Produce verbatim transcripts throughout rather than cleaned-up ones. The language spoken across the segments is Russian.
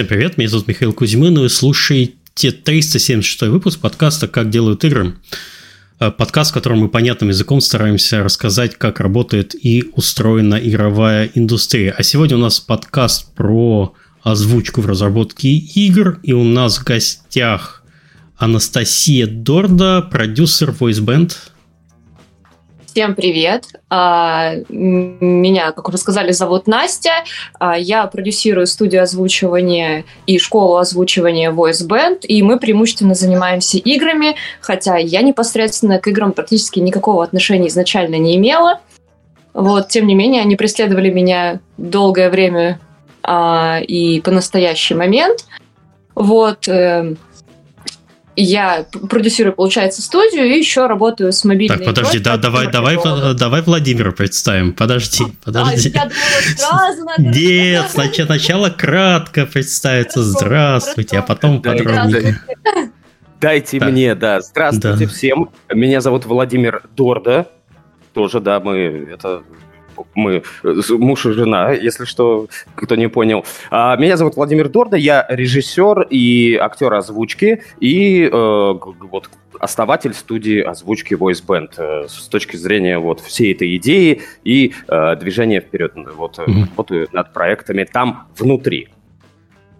Всем привет, меня зовут Михаил Кузьмин, и вы слушаете триста семьдесят шестой выпуск подкаста «Как делают игры». Подкаст, в котором мы понятным языком стараемся рассказать, как работает и устроена игровая индустрия. А сегодня у нас подкаст про озвучку в разработке игр, и у нас в гостях Анастасия Дорда, продюсер Voice Band. Всем привет. Меня, как уже сказали, зовут Настя. Я продюсирую студию озвучивания и школу озвучивания Voice Band, и мы преимущественно занимаемся играми, хотя я непосредственно к играм практически никакого отношения изначально не имела. Вот, тем не менее, они преследовали меня долгое время и по настоящий момент. Вот. Я продюсирую, получается, студию и еще работаю с мобильной игрой. Так, подожди, игрой, да, давай, давай, давай Владимира представим. Подожди, подожди. А, я думала, сразу надо... Нет, сначала кратко представиться. Здравствуйте, а потом подробнее. Дайте мне, да. Здравствуйте всем. Меня зовут Владимир Дорда. Тоже, да, мы... это мы муж и жена, если что, кто не понял. Меня зовут Владимир Дорда, я режиссер и актер озвучки, и э, вот, основатель студии озвучки Voice Band э, с точки зрения вот, всей этой идеи и э, движения вперед. Вот, mm-hmm. Работаю над проектами там внутри.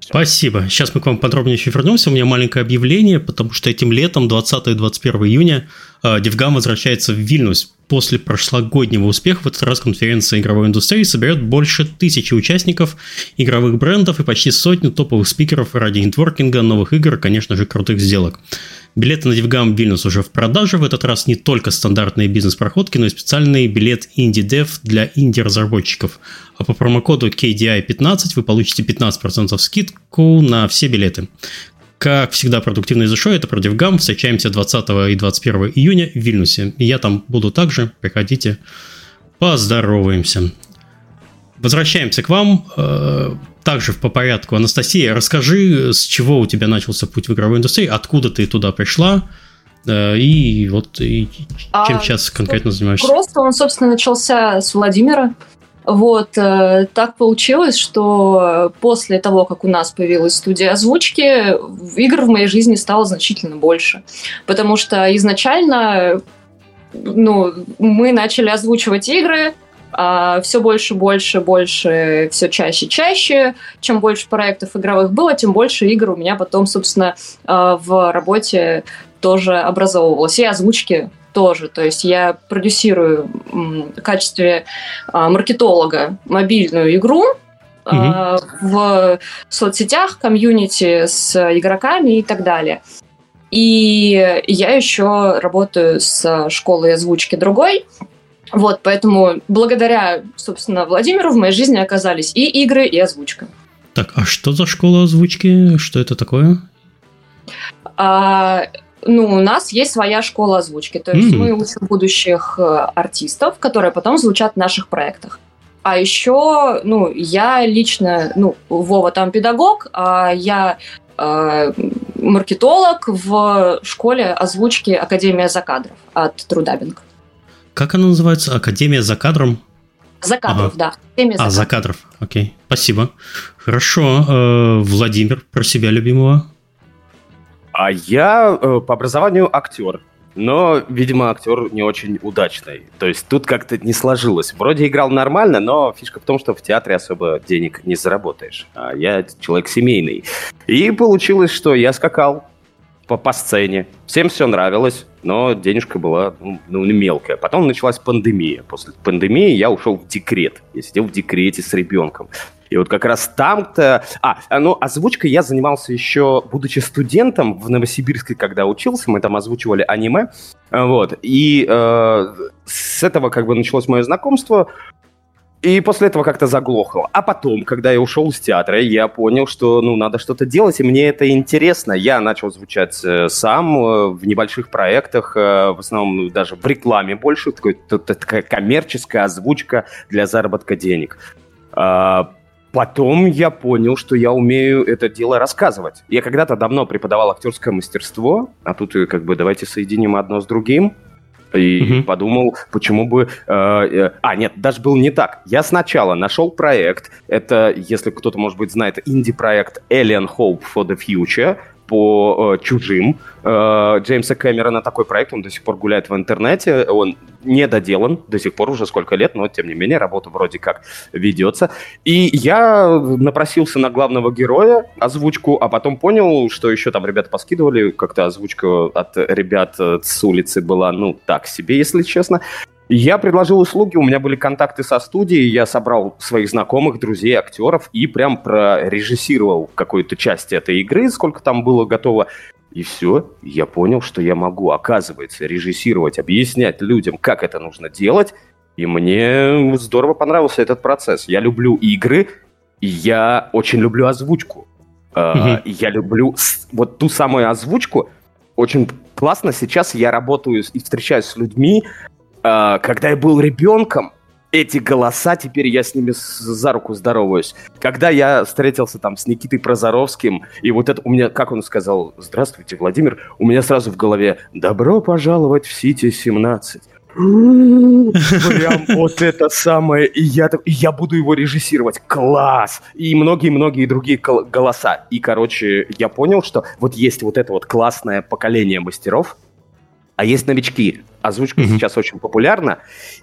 Спасибо. Сейчас мы к вам подробнее еще вернемся. У меня маленькое объявление, потому что этим летом, двадцатого и двадцать первого июня, Дивгам возвращается в Вильнюс. После прошлогоднего успеха в этот раз конференция игровой индустрии соберет больше тысячи участников игровых брендов и почти сотню топовых спикеров ради нетворкинга, новых игр и, конечно же, крутых сделок. Билеты на Дивгам Вильнюс уже в продаже. В этот раз не только стандартные бизнес-проходки, но и специальный билет IndieDev для инди-разработчиков. А по промокоду кей ди ай пятнадцать вы получите пятнадцать процентов скидку на все билеты. Как всегда, продуктивный зашой, это про Дивгам. Встречаемся двадцатого и двадцать первого июня в Вильнюсе. Я там буду также. Приходите, поздороваемся. Возвращаемся к вам. Также по порядку. Анастасия, расскажи, с чего у тебя начался путь в игровой индустрии, откуда ты туда пришла, и вот и чем а, сейчас конкретно занимаешься? Просто он, собственно, начался с Владимира. Вот, так получилось, что после того, как у нас появилась студия озвучки, игр в моей жизни стало значительно больше. Потому что изначально ну, мы начали озвучивать игры, Uh, все больше, больше, больше, все чаще, чаще. Чем больше проектов игровых было, тем больше игр у меня потом, собственно, uh, в работе тоже образовывалось. И озвучки тоже. То есть я продюсирую м, в качестве uh, маркетолога мобильную игру uh, mm-hmm. в соцсетях, комьюнити с игроками и так далее. И я еще работаю с школой озвучки другой. Вот, поэтому благодаря, собственно, Владимиру в моей жизни оказались и игры, и озвучка. Так, а что за школа озвучки? Что это такое? А, ну, у нас есть своя школа озвучки. То есть mm-hmm. мы учим будущих артистов, которые потом звучат в наших проектах. А еще, ну, я лично, ну, Вова там педагог, а я э, маркетолог в школе озвучки Академия Закадров от Трудаббинг. Как она называется? Академия Закадром? Закадров, ага. Да. Академия Закадров. А, Закадров, окей. Спасибо. Хорошо. Владимир, про себя любимого. А я по образованию актер. Но, видимо, актер не очень удачный. То есть тут как-то не сложилось. Вроде играл нормально, но фишка в том, что в театре особо денег не заработаешь. А я человек семейный. И получилось, что я скакал. По, по сцене. Всем все нравилось, но денежка была ну, мелкая. Потом началась пандемия. После пандемии я ушел в декрет. Я сидел в декрете с ребенком. И вот как раз там-то... А, ну, озвучкой я занимался еще, будучи студентом в Новосибирске, когда учился. Мы там озвучивали аниме. Вот. И э, с этого как бы началось мое знакомство. И после этого как-то заглохло. А потом, когда я ушел из театра, я понял, что ну, надо что-то делать, и мне это интересно. Я начал звучать сам в небольших проектах, в основном даже в рекламе больше, такой, такая коммерческая озвучка для заработка денег. Потом я понял, что я умею это дело рассказывать. Я когда-то давно преподавал актерское мастерство, а тут как бы давайте соединим одно с другим. и угу. подумал, почему бы... Э, а, нет, даже было не так. Я сначала нашел проект, это, если кто-то, может быть, знает, инди-проект Alien Hope for the Future, по э, «Чужим». Э, Джеймса Кэмерона такой проект, он до сих пор гуляет в интернете, он не доделан до сих пор уже сколько лет, но, тем не менее, работа вроде как ведется. И я напросился на главного героя озвучку, а потом понял, что еще там ребята поскидывали, как-то озвучка от ребят с улицы была, ну, так себе, если честно. Я предложил услуги, у меня были контакты со студией, я собрал своих знакомых, друзей, актеров и прям прорежиссировал какую-то часть этой игры, сколько там было готово. И все, я понял, что я могу, оказывается, режиссировать, объяснять людям, как это нужно делать. И мне здорово понравился этот процесс. Я люблю игры, и я очень люблю озвучку. Mm-hmm. Я люблю вот ту самую озвучку. Очень классно, сейчас я работаю и встречаюсь с людьми. Когда я был ребенком, эти голоса, теперь я с ними за руку здороваюсь. Когда я встретился там с Никитой Прозоровским, и вот это у меня, как он сказал, «Здравствуйте, Владимир», у меня сразу в голове «Добро пожаловать в Сити семнадцать». Прям вот это самое, и я, и я буду его режиссировать, класс! И многие-многие другие кол- голоса. И, короче, я понял, что вот есть вот это вот классное поколение мастеров, а есть новички. Озвучка mm-hmm. сейчас очень популярна,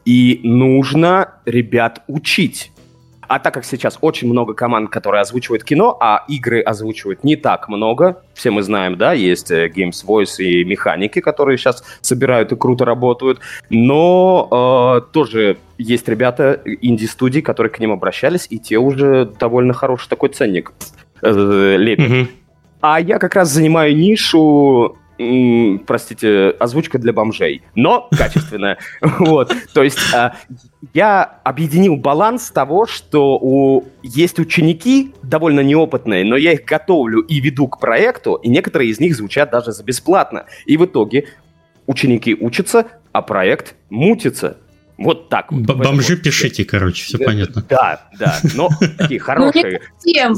и нужно ребят учить. А так как сейчас очень много команд, которые озвучивают кино, а игры озвучивают не так много, все мы знаем, да, есть Games Voice и механики, которые сейчас собирают и круто работают, но э, тоже есть ребята инди-студии, которые к ним обращались, и те уже довольно хороший такой ценник э, лепят. Mm-hmm. А я как раз занимаю нишу... простите, озвучка для бомжей, но качественная. Вот, то есть я объединил баланс того, что есть ученики довольно неопытные, но я их готовлю и веду к проекту, и некоторые из них звучат даже за бесплатно. И в итоге ученики учатся, а проект мутится. Вот так вот. Бомжи пишите, короче, все понятно. Да, да, но такие хорошие. Блин,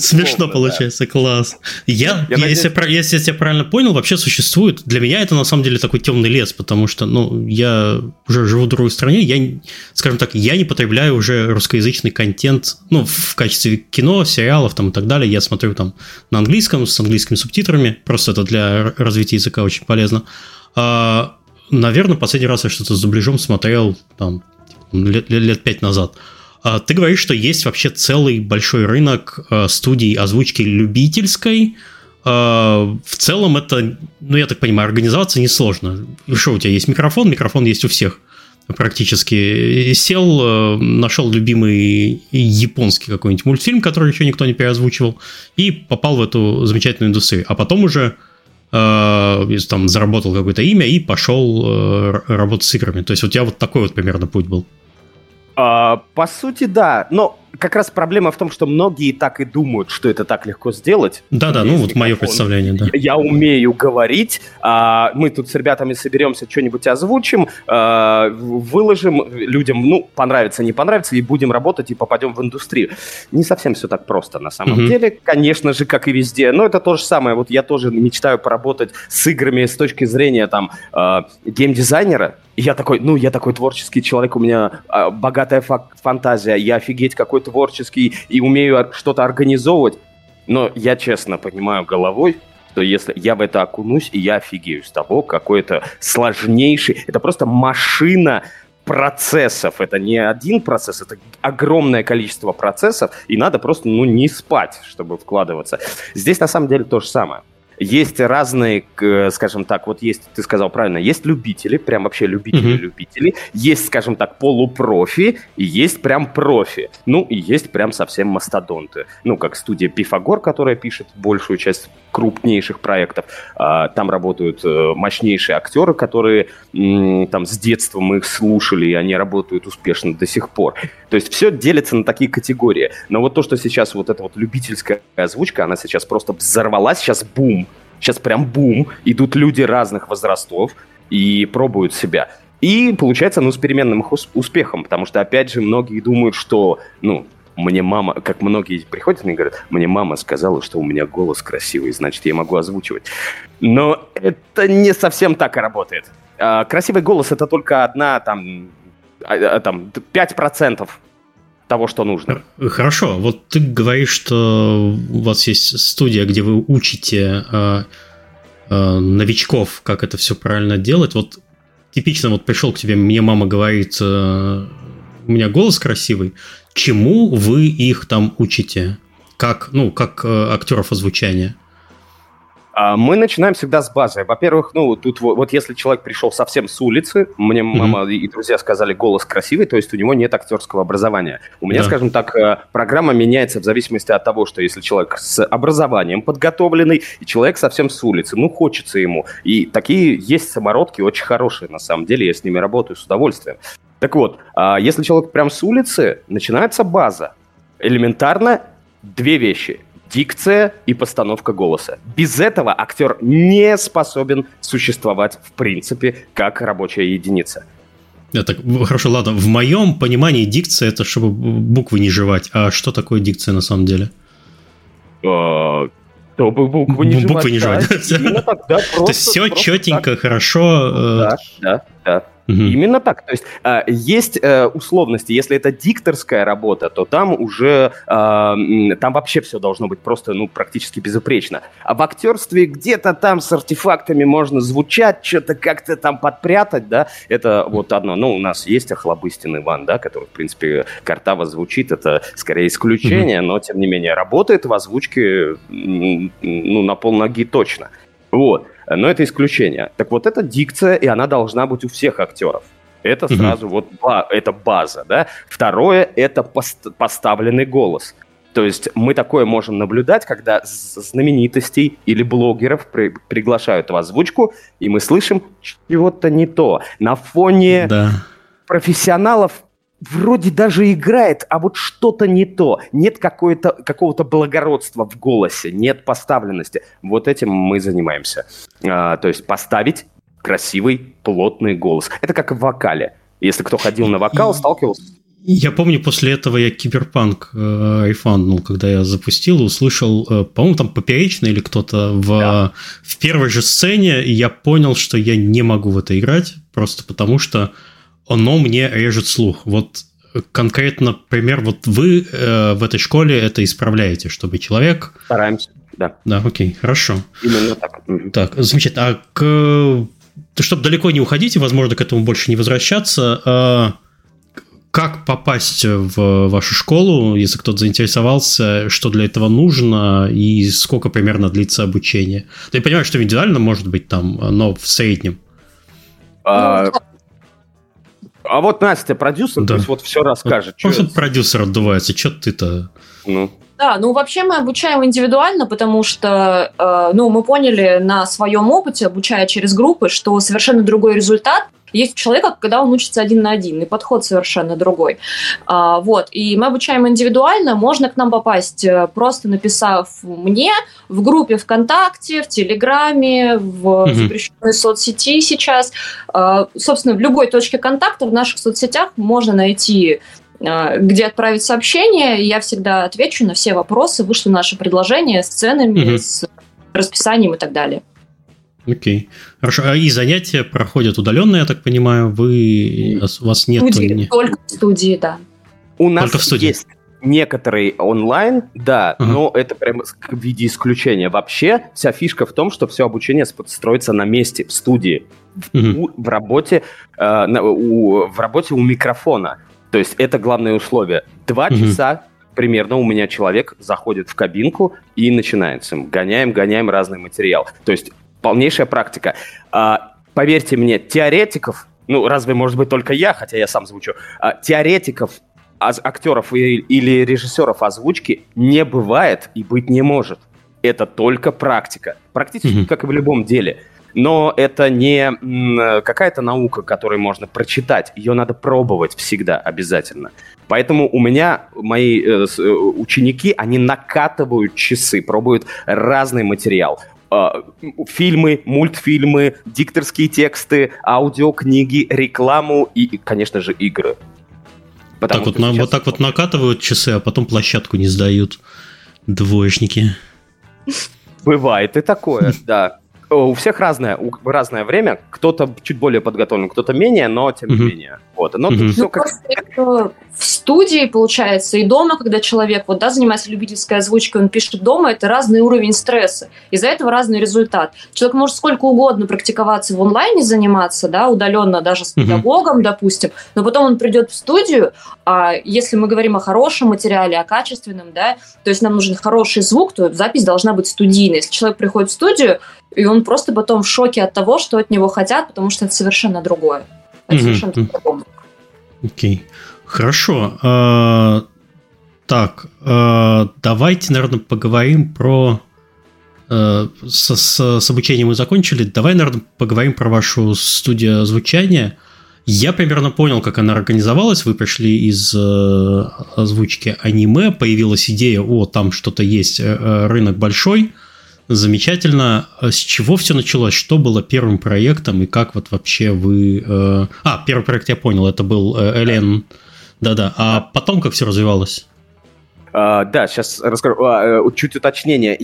смешно получается, класс. Я, если я тебя правильно понял, вообще существует, для меня это на самом деле такой темный лес, потому что, ну, я уже живу в другой стране, я, скажем так, я не потребляю уже русскоязычный контент, ну, в качестве кино, сериалов там и так далее, я смотрю там на английском, с английскими субтитрами, просто это для развития языка очень полезно. Наверное, последний раз я что-то с дубляжом смотрел там, лет, лет пять назад. А ты говоришь, что есть вообще целый большой рынок э, студий озвучки любительской. Э, в целом это, ну, я так понимаю, организация несложно. Что, у тебя есть микрофон? Микрофон есть у всех практически. И сел, э, нашел любимый японский какой-нибудь мультфильм, который еще никто не переозвучивал, и попал в эту замечательную индустрию. А потом уже... там заработал какое-то имя и пошел работать с играми. То есть у тебя вот такой вот примерно путь был. А, по сути, да. Но как раз проблема в том, что многие так и думают, что это так легко сделать. Да-да, ну вот мое представление. Да. Я, я умею говорить. А, мы тут с ребятами соберемся, что-нибудь озвучим, а, выложим людям, ну, понравится, не понравится, и будем работать, и попадем в индустрию. Не совсем все так просто на самом mm-hmm. деле, конечно же, как и везде. Но это то же самое. Вот я тоже мечтаю поработать с играми с точки зрения там э, геймдизайнера. И я такой, ну, я такой творческий человек, у меня э, богатая фа- фантазия, я офигеть какой творческий и умею что-то организовывать, но я честно понимаю головой, что если я в это окунусь, и я офигею с того, какой это сложнейший, это просто машина процессов, это не один процесс, это огромное количество процессов, и надо просто, ну, не спать, чтобы вкладываться. Здесь на самом деле то же самое. Есть разные, скажем так, вот есть, ты сказал правильно, есть любители, прям вообще любители-любители, mm-hmm. есть, скажем так, полупрофи, и есть прям профи, ну и есть прям совсем мастодонты. Ну, как студия «Пифагор», которая пишет большую часть крупнейших проектов, там работают мощнейшие актеры, которые там с детства мы их слушали, и они работают успешно до сих пор. То есть все делится на такие категории. Но вот то, что сейчас вот эта вот любительская озвучка, она сейчас просто взорвалась, сейчас бум. Сейчас прям бум, идут люди разных возрастов и пробуют себя. И получается, ну, с переменным успехом, потому что, опять же, многие думают, что, ну, мне мама, как многие приходят и говорят, мне мама сказала, что у меня голос красивый, значит, я могу озвучивать. Но Это не совсем так и работает. Красивый голос — это только одна, там, там пять процентов того, что нужно. Хорошо. Вот ты говоришь, что у вас есть студия, где вы учите э, э, новичков, как это все правильно делать. Вот типично вот пришел к тебе, мне мама говорит, э, у меня голос красивый. Чему вы их там учите? Как, ну, как э, актеров озвучания? Мы начинаем всегда с базы. Во-первых, ну, тут вот, вот если человек пришел совсем с улицы, мне мама mm-hmm. и друзья сказали, голос красивый, то есть у него нет актерского образования. У меня, yeah. скажем так, программа меняется в зависимости от того, что если человек с образованием подготовленный, и человек совсем с улицы, ну, хочется ему. И такие есть самородки, очень хорошие, на самом деле, я с ними работаю с удовольствием. Так вот, если человек прям с улицы, начинается база. Элементарно две вещи – дикция и постановка голоса. Без этого актер не способен существовать, в принципе, как рабочая единица. Это, хорошо, ладно. В моем понимании дикция – это чтобы буквы не жевать. А что такое дикция на самом деле? Чтобы буквы не жевать. Буквы не жевать. То есть все четенько, хорошо. Да, да, да. Угу. Именно так. То есть э, есть э, условности. Если это дикторская работа, то там уже э, там вообще все должно быть просто, ну, практически безупречно. А в актерстве где-то там с артефактами можно звучать, что-то как-то там подпрятать, да? Это вот одно. Ну, у нас есть Охлобыстин Иван, да, который, в принципе, картаво звучит. Это скорее исключение, угу. но, тем не менее, работает в озвучке, ну, на полноги точно. Вот. Но это исключение. Так вот, это дикция, и она должна быть у всех актеров. Это сразу mm-hmm. вот ба- это база, да. Второе – это пост- поставленный голос. То есть мы такое можем наблюдать, когда знаменитостей или блогеров при- приглашают в озвучку, и мы слышим чего-то не то. На фоне да. профессионалов вроде даже играет, а вот что-то не то. Нет какое-то, какого-то благородства в голосе, нет поставленности. Вот этим мы занимаемся. А, то есть поставить красивый, плотный голос. Это как в вокале. Если кто ходил на вокал, сталкивался... Я помню, после этого я Киберпанк э, рефанднул, когда я запустил и услышал, э, по-моему, там Поперечный или кто-то в, да. в первой же сцене, и я понял, что я не могу в это играть, просто потому что оно мне режет слух. Вот конкретно, например, вот вы э, в этой школе это исправляете, чтобы человек... Стараемся, да. Да, окей, хорошо. Именно так. Так, замечательно. А к... чтобы далеко не уходить и, возможно, к этому больше не возвращаться, э, как попасть в вашу школу, если кто-то заинтересовался, что для этого нужно и сколько примерно длится обучение? Я понимаю, что индивидуально может быть там, но в среднем. А... А вот Настя, продюсер, да. то есть вот все расскажет. Вот, может, продюсер отдувается, что ты-то... Ну. Да, ну вообще мы обучаем индивидуально, потому что э, ну, мы поняли на своем опыте, обучая через группы, что совершенно другой результат есть у человека, когда он учится один на один, и подход совершенно другой. А, вот, и мы обучаем индивидуально, можно к нам попасть, просто написав мне в группе ВКонтакте, в Телеграме, в угу. запрещенной соцсети сейчас. А, собственно, в любой точке контакта в наших соцсетях можно найти, где отправить сообщение, и я всегда отвечу на все вопросы, вышло наше предложение с ценами, угу. с расписанием и так далее. Окей. Хорошо. А и занятия проходят удаленно, я так понимаю? Вы... У вас нет... Студии, только в студии, да. У нас только в студии. Есть некоторые онлайн, да, ага. но это прям в виде исключения. Вообще вся фишка в том, что все обучение строится на месте, в студии, угу. в, в, работе, э, у, в работе у микрофона. То есть это главное условие. Два угу. часа примерно у меня человек заходит в кабинку и начинается. Гоняем, гоняем разный материал. То есть полнейшая практика. А, поверьте мне, теоретиков, ну, разве, может быть, только я, хотя я сам звучу, а, теоретиков, а, актеров и, или режиссеров озвучки не бывает и быть не может. Это только практика. Практически, mm-hmm. как и в любом деле. Но это не м, какая-то наука, которую можно прочитать. Ее надо пробовать всегда, обязательно. Поэтому у меня, мои э, ученики, они накатывают часы, пробуют разный материал. Фильмы, мультфильмы, дикторские тексты, аудиокниги, рекламу и, конечно же, игры. Так вот, на, вот так вот накатывают часы, а потом площадку не сдают. Двоечники. Бывает и такое, да. у всех разное, у, разное время. Кто-то чуть более подготовлен, кто-то менее, но тем не менее. Вот. Но тут все как... В студии, получается, и дома, когда человек вот, да, занимается любительской озвучкой, он пишет дома, это разный уровень стресса. Из-за этого разный результат. Человек может сколько угодно практиковаться в онлайне, заниматься, да, удаленно даже с педагогом, допустим, но потом он придет в студию, а если мы говорим о хорошем материале, о качественном, да, то есть нам нужен хороший звук, то запись должна быть студийной. Если человек приходит в студию, и он просто потом в шоке от того, что от него хотят, потому что это совершенно другое. Это mm-hmm. совершенно другое. Окей. Okay. Хорошо. Uh, так, uh, давайте, наверное, поговорим про... Uh, с, с, с обучением мы закончили. Давай, наверное, поговорим про вашу студию озвучания. Я примерно понял, как она организовалась. Вы пришли из uh, озвучки аниме, появилась идея, о, там что-то есть, рынок большой. Замечательно. С чего все началось? Что было первым проектом и как вот вообще вы... Э... А, первый проект я понял, это был Alien. Да-да. А потом как все развивалось? А, да, сейчас расскажу. А, чуть уточнение.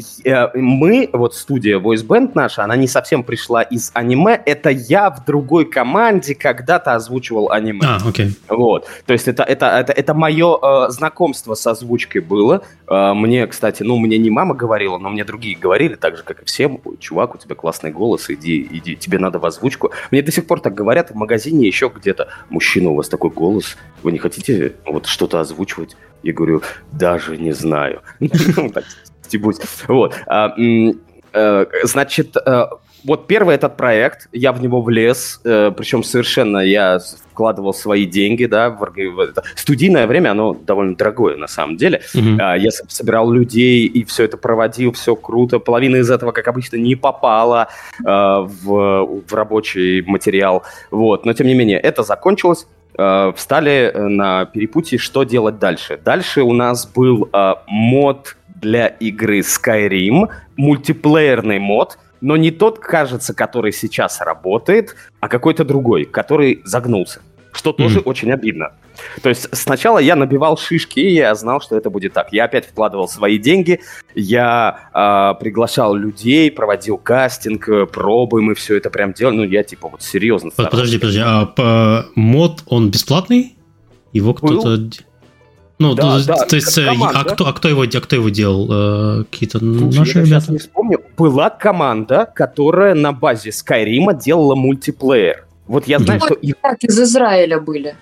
Мы, вот студия Voice Band наша, она не совсем пришла из аниме. Это я в другой команде когда-то озвучивал аниме. А, окей. Вот. То есть это, это, это, это мое э, знакомство с озвучкой было. Мне, кстати, ну, мне не мама говорила, но мне другие говорили, так же, как и всем. Чувак, у тебя классный голос, иди, иди, тебе надо в озвучку. Мне до сих пор так говорят в магазине, еще где-то. Мужчина, у вас такой голос, вы не хотите вот что-то озвучивать? Я говорю, даже не знаю. Вот. Значит, вот первый этот проект, я в него влез, причем совершенно я вкладывал свои деньги, да, в студийное время, оно довольно дорогое на самом деле. Mm-hmm. Я собирал людей и все это проводил, все круто. Половина из этого, как обычно, не попала в, в рабочий материал. Вот. Но тем не менее, это закончилось. Встали на перепутье, что делать дальше. Дальше у нас был мод для игры Skyrim, мультиплеерный мод, но не тот, кажется, который сейчас работает, а какой-то другой, который загнулся, что тоже mm-hmm. очень обидно. То есть сначала я набивал шишки, и я знал, что это будет так. Я опять вкладывал свои деньги, я э, приглашал людей, проводил кастинг, пробы, мы все это прям делали. Ну, я типа вот серьезно... Под, подожди, подожди, а по, мод, он бесплатный? Его кто-то... Был? Ну, да, то, да, то есть, команда. А, кто, а, кто его, а кто его делал? Э, какие-то Слушай, наши я ребята? Я сейчас не вспомню. Была команда, которая на базе Skyrim'а делала мультиплеер. Вот я знаю, что... Из Израиля были.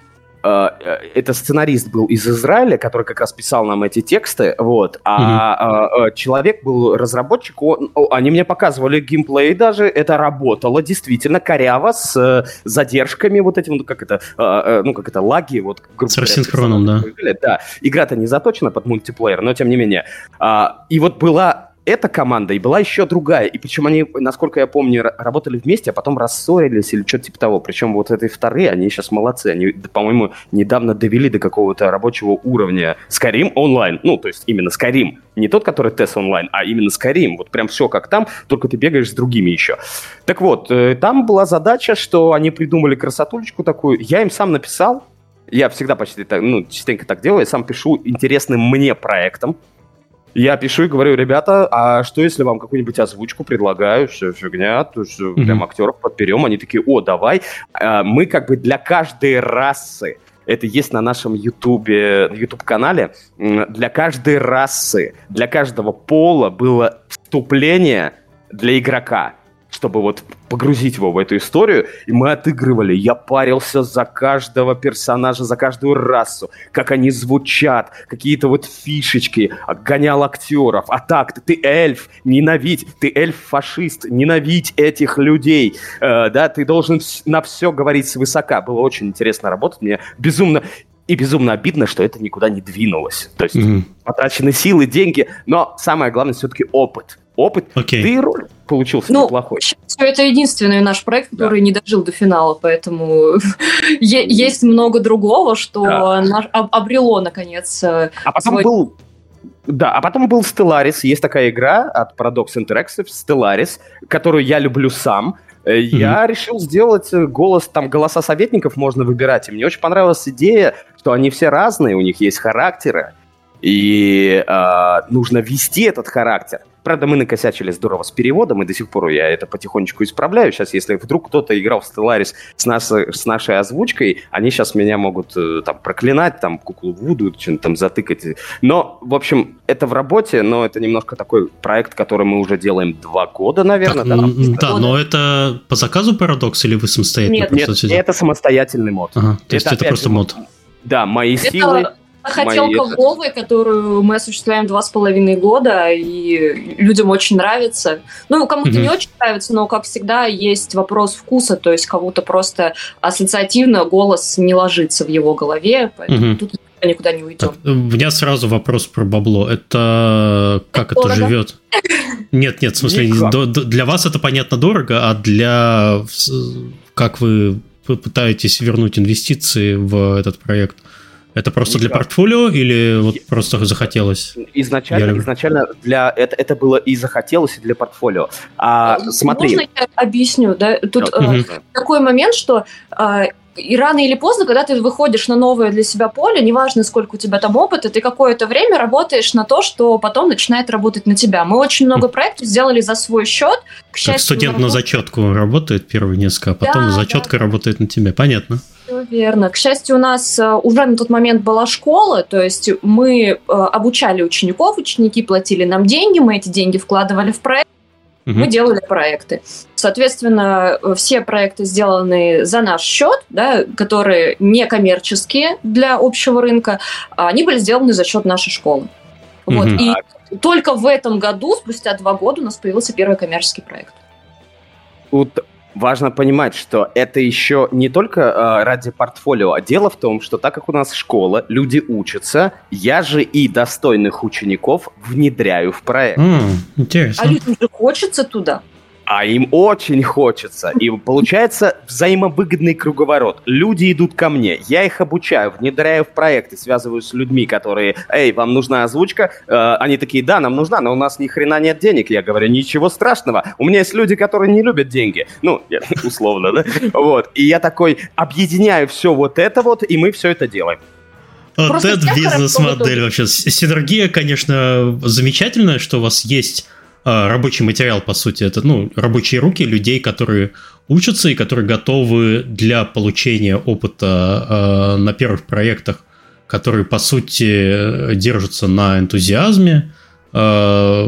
Это сценарист был из Израиля, который как раз писал нам эти тексты, вот. А mm-hmm. человек был разработчик, он, они мне показывали геймплей даже, это работало действительно коряво с задержками вот этим, ну как это, ну как это, лаги, вот. С рассинхроном, да. Да. Игра-то не заточена под мультиплеер, но тем не менее. И вот была... Эта команда, и была еще другая. И причем они, насколько я помню, работали вместе, а потом рассорились или что-то типа того. Причем вот этой вторые, они сейчас молодцы. Они, по-моему, недавно довели до какого-то рабочего уровня Skyrim онлайн. Ну, то есть именно Skyrim. Не тот, который тест онлайн, а именно Skyrim. Вот прям все как там, только ты бегаешь с другими еще. Так вот, там была задача, что они придумали красотулечку такую. Я им сам написал. Я всегда почти так, ну, частенько так делаю. Я сам пишу интересным мне проектом. Я пишу и говорю, ребята, а что, если вам какую-нибудь озвучку предлагаю, все фигня, то есть mm-hmm. прям актеров подберем, они такие, о, давай. А мы как бы для каждой расы, это есть на нашем ютубе, ютуб-канале, для каждой расы, для каждого пола было вступление для игрока, чтобы вот погрузить его в эту историю, и мы отыгрывали. Я парился за каждого персонажа, за каждую расу, как они звучат, какие-то вот фишечки, гонял актеров. А так, ты эльф, ненавидь, ты эльф-фашист, ненавидь этих людей. Э, да, ты должен на все говорить свысока. Было очень интересно работать, мне безумно... И безумно обидно, что это никуда не двинулось. То есть mm-hmm. потрачены силы, деньги, но самое главное все-таки опыт. Опыт, okay. да и роль получился ну, неплохой. Ну, это единственный наш проект, который да. не дожил до финала, поэтому е- есть много другого, что да. наш обрело, наконец. А потом свой... был... Да, а потом был Stellaris. Есть такая игра от Paradox Interactive, Stellaris, которую я люблю сам. Я mm-hmm. решил сделать голос, там голоса советников можно выбирать, и мне очень понравилась идея, что они все разные, у них есть характеры, И э, нужно вести этот характер. Правда, мы накосячили здорово с переводом, и до сих пор я это потихонечку исправляю. Сейчас, если вдруг кто-то играл в Stellaris с, нас, с нашей озвучкой, они сейчас меня могут там проклинать, там куклу Вуду, что-нибудь там затыкать. Но, в общем, это в работе, но это немножко такой проект, который мы уже делаем два года, наверное. Так, да, м- да но это по заказу Paradox или вы самостоятельно? Нет, нет, сидел? Это самостоятельный мод. Ага, то есть это, это просто же, мод? Да, мои это... силы... Хотелка Вовы, которую мы осуществляем два с половиной года, и людям очень нравится. Ну, кому-то mm-hmm. не очень нравится, но, как всегда, есть вопрос вкуса, то есть кому-то просто ассоциативно голос не ложится в его голове, поэтому mm-hmm. тут никуда не уйдем. Так, у меня сразу вопрос про бабло. Это как это, это живет? Нет, нет, в смысле, для вас это, понятно, дорого, а для... Как вы пытаетесь вернуть инвестиции в этот проект? Это просто для портфолио или вот просто захотелось? Изначально, изначально для это, это было и захотелось, и для портфолио. А, смотри. Можно я объясню? Да? Тут да. Э, такой момент, что э, и рано или поздно, когда ты выходишь на новое для себя поле, неважно, сколько у тебя там опыта, ты какое-то время работаешь на то, что потом начинает работать на тебя. Мы очень много проектов сделали за свой счет. К счастью, как студент на зачетку работает первые несколько, а потом да, зачетка да. работает на тебя. Понятно. Верно. К счастью, у нас уже на тот момент была школа, то есть мы обучали учеников, ученики платили нам деньги, мы эти деньги вкладывали в проект, угу. мы делали проекты. Соответственно, все проекты сделаны за наш счет, да, которые не коммерческие для общего рынка, они были сделаны за счет нашей школы. Угу. Вот. И только в этом году, спустя два года, у нас появился первый коммерческий проект. Вот. Важно понимать, что это еще не только э, ради портфолио, а дело в том, что так как у нас школа, люди учатся, я же и достойных учеников внедряю в проект. Mm, интересно. А людям же хочется туда. А им очень хочется. И получается взаимовыгодный круговорот. Люди идут ко мне, я их обучаю, внедряю в проекты, связываюсь с людьми, которые, эй, вам нужна озвучка? Э, они такие, да, нам нужна, но у нас ни хрена нет денег. Я говорю, ничего страшного. У меня есть люди, которые не любят деньги. Ну, условно, да? Вот. И я такой объединяю все вот это вот, и мы все это делаем. Вот это бизнес-модель вообще. Синергия, конечно, замечательная, что у вас есть... Рабочий материал, по сути, это ну, рабочие руки людей, которые учатся и которые готовы для получения опыта э, на первых проектах, которые, по сути, держатся на энтузиазме, э,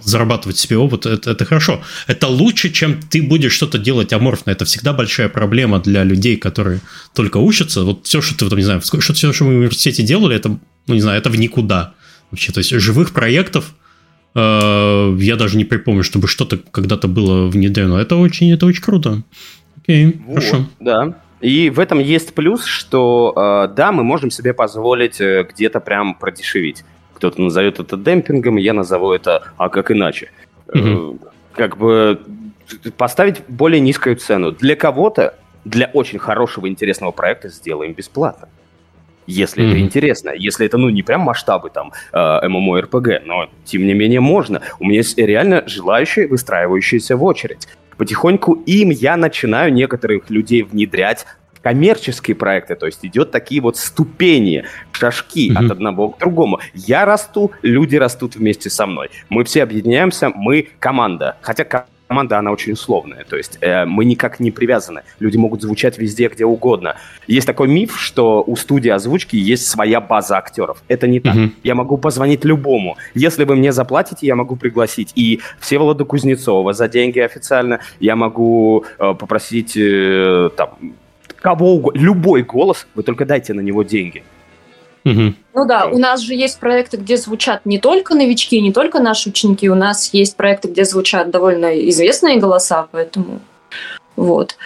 зарабатывать себе опыт, это, это хорошо. Это лучше, чем ты будешь что-то делать аморфно. Это всегда большая проблема для людей, которые только учатся. Вот все, что ты, там, не знаю, что, все, что мы в университете делали, это, ну, не знаю, это в никуда вообще. То есть живых проектов я даже не припомню, чтобы что-то когда-то было внедрено. Это очень, это очень круто. Окей, вот, хорошо. Да. И в этом есть плюс, что да, мы можем себе позволить где-то прям продешевить. Кто-то назовет это демпингом, я назову это, а как иначе? Угу. Как бы поставить более низкую цену. Для кого-то, для очень хорошего, интересного проекта сделаем бесплатно. Если mm-hmm. это интересно, если это, ну, не прям масштабы там э, MMORPG, но, тем не менее, можно. У меня есть реально желающие, выстраивающиеся в очередь. Потихоньку им я начинаю некоторых людей внедрять в коммерческие проекты, то есть идет такие вот ступени, шажки mm-hmm. от одного к другому. Я расту, люди растут вместе со мной. Мы все объединяемся, мы команда, хотя команда, она очень условная, то есть э, мы никак не привязаны. Люди могут звучать везде, где угодно. Есть такой миф, что у студии озвучки есть своя база актеров. Это не так. Mm-hmm. Я могу позвонить любому. Если вы мне заплатите, я могу пригласить и Всеволода Кузнецова за деньги официально. Я могу э, попросить э, там, кого угодно. Любой голос, вы только дайте на него деньги. Mm-hmm. Ну да, у нас же есть проекты, где звучат не только новички, не только наши ученики, у нас есть проекты, где звучат довольно известные голоса, поэтому вот,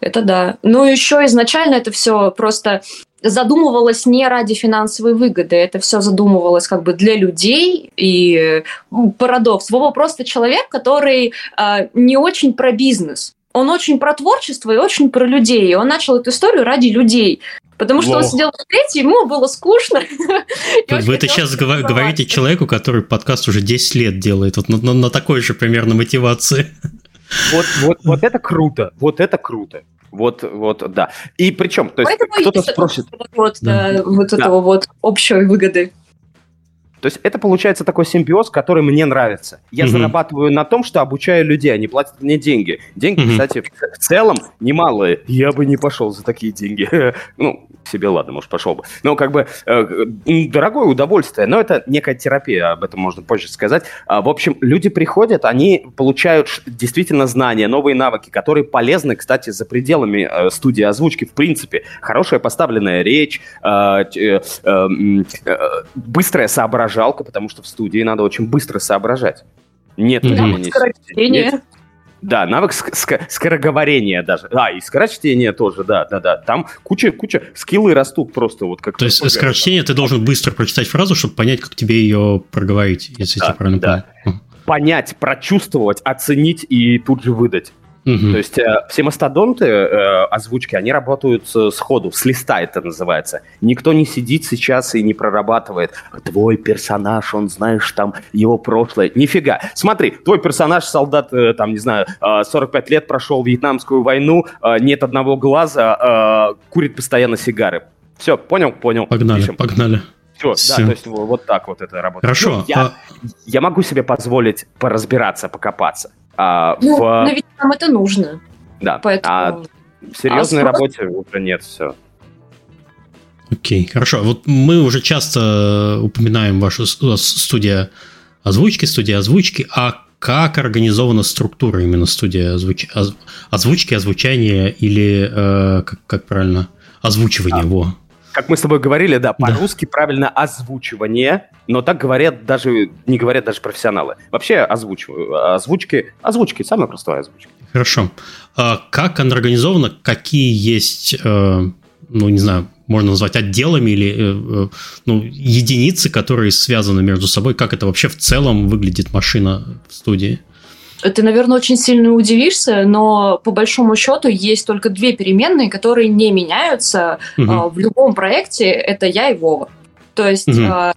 это да. Ну еще изначально это все просто задумывалось не ради финансовой выгоды, это все задумывалось как бы для людей, и парадокс. Вова просто человек, который э, не очень про бизнес, он очень про творчество и очень про людей, и он начал эту историю ради людей. Потому что Воу. Он сидел в третьей, ему было скучно. Вы это сейчас говорите человеку, который подкаст уже десять лет делает, вот на, на, на такой же примерно мотивации. Вот, вот, вот это круто, вот это круто. Вот, вот, да. И причем, то есть, кто-то спросит... Вот, да. Да, вот да. этого вот общей выгоды. То есть это получается такой симбиоз, который мне нравится. Я mm-hmm. зарабатываю на том, что обучаю людей, они платят мне деньги. Деньги, mm-hmm. кстати, в целом немалые. Я бы не пошел за такие деньги. Ну, себе ладно, может, пошел бы. Но как бы э, дорогое удовольствие. Но это некая терапия, об этом можно позже сказать. А, в общем, люди приходят, они получают действительно знания, новые навыки, которые полезны, кстати, за пределами э, студии озвучки. В принципе, хорошая поставленная речь, э, э, э, э, быстрое соображение, жалко, потому что в студии надо очень быстро соображать. Нет времени. Скорочтение. Да, навык ск- ск- скороговорения даже. А, и скорочтение тоже, да, да, да. Там куча, куча, скиллы растут просто вот как... То есть пугает. Скорочтение ты должен быстро прочитать фразу, чтобы понять, как тебе ее проговорить, если да, я правильно да. понимаю. Понять, прочувствовать, оценить и тут же выдать. Угу. То есть э, все мастодонты э, озвучки, они работают э, сходу, с листа это называется. Никто не сидит сейчас и не прорабатывает. Твой персонаж, он, знаешь, там, его прошлое. Нифига. Смотри, твой персонаж, солдат, э, там, не знаю, э, сорок пять лет прошел Вьетнамскую войну, э, нет одного глаза, э, курит постоянно сигары. Все, понял? Понял. Погнали, пишем. Погнали. Все, Все, да, то есть вот так вот это работает. Хорошо. Ну, я, а... я могу себе позволить поразбираться, покопаться. А, ну, в... но ведь нам это нужно. Да, поэтому... а в серьезной а работе уже нет, все. Окей, okay, хорошо. Вот мы уже часто упоминаем вашу студию озвучки, студия озвучки, а как организована структура именно студии озвуч... озвучки, озвучания или, э, как, как правильно, озвучивание а. его? Как мы с тобой говорили, да, по-русски да. правильно озвучивание, но так говорят даже, не говорят даже профессионалы. Вообще озвучиваю, озвучки, озвучки, самая простая озвучка. Хорошо. А как она организована, какие есть, ну, не знаю, можно назвать отделами или ну, единицы, которые связаны между собой, как это вообще в целом выглядит машина в студии? Ты, наверное, очень сильно удивишься, но по большому счету есть только две переменные, которые не меняются uh-huh. э, в любом проекте. Это я и Вова. То есть uh-huh. э,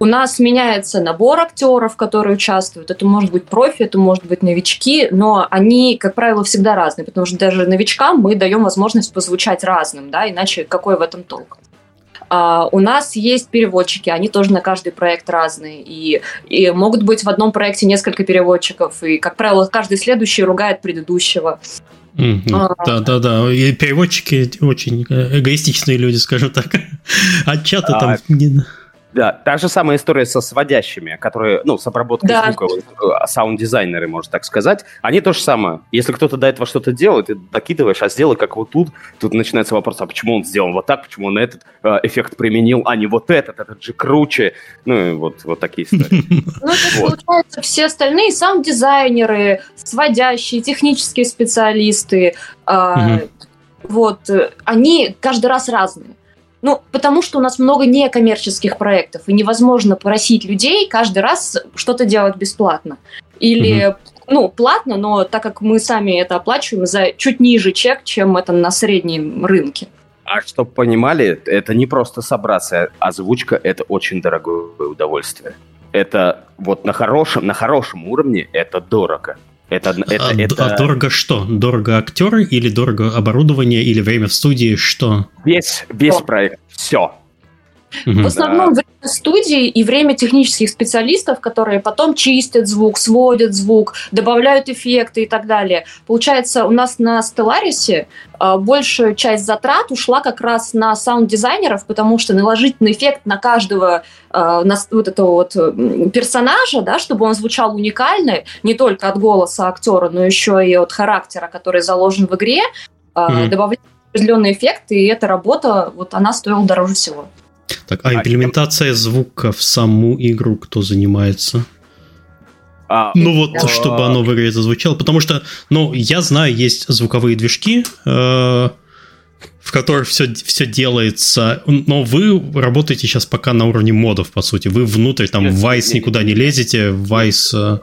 у нас меняется набор актеров, которые участвуют. Это может быть профи, это может быть новички, но они, как правило, всегда разные, потому что даже новичкам мы даем возможность позвучать разным, да, иначе какой в этом толк? Uh, у нас есть переводчики, они тоже на каждый проект разные, и, и могут быть в одном проекте несколько переводчиков, и, как правило, каждый следующий ругает предыдущего. Mm-hmm. Uh, Да-да-да, и переводчики очень эгоистичные люди, скажем так, от чата uh, там... Не... Да, та же самая история со сводящими, которые, ну, с обработкой да. звука, саунд-дизайнеры, можно так сказать, они то же самое. Если кто-то до этого что-то делает, ты докидываешь, а сделай как вот тут, тут начинается вопрос, а почему он сделал вот так, почему он этот э, эффект применил, а не вот этот, этот же круче, ну, и вот, вот такие истории. Ну, это получается, все остальные саунд-дизайнеры, сводящие, технические специалисты, вот, они каждый раз разные. Ну, потому что у нас много некоммерческих проектов, и невозможно просить людей каждый раз что-то делать бесплатно. Или, угу. ну, платно, но так как мы сами это оплачиваем за чуть ниже чек, чем это на среднем рынке. А чтобы понимали, это не просто собраться. Озвучка – это очень дорогое удовольствие. Это вот на хорошем, на хорошем уровне это дорого. Это, это, а, это... а дорого что? Дорого актеры или дорого оборудование или время в студии? Что? Весь, весь проект. Все. Угу. В основном да. время студии и время технических специалистов, которые потом чистят звук, сводят звук, добавляют эффекты и так далее. Получается, у нас на Stellaris э, большая часть затрат ушла как раз на саунд-дизайнеров, потому что наложить на эффект на каждого э, на, вот этого вот персонажа, да, чтобы он звучал уникально, не только от голоса актера, но еще и от характера, который заложен в игре, э, mm-hmm. добавлять определенный эффект, и эта работа, вот она стоила дороже всего. Так, а имплементация а, звука в саму игру кто занимается? А, ну вот, а... чтобы оно в игре зазвучало. Потому что, ну, я знаю, есть звуковые движки, э, в которых все, все делается. Но вы работаете сейчас пока на уровне модов, по сути. Вы внутрь, там, в Vice никуда не лезете, в Vice...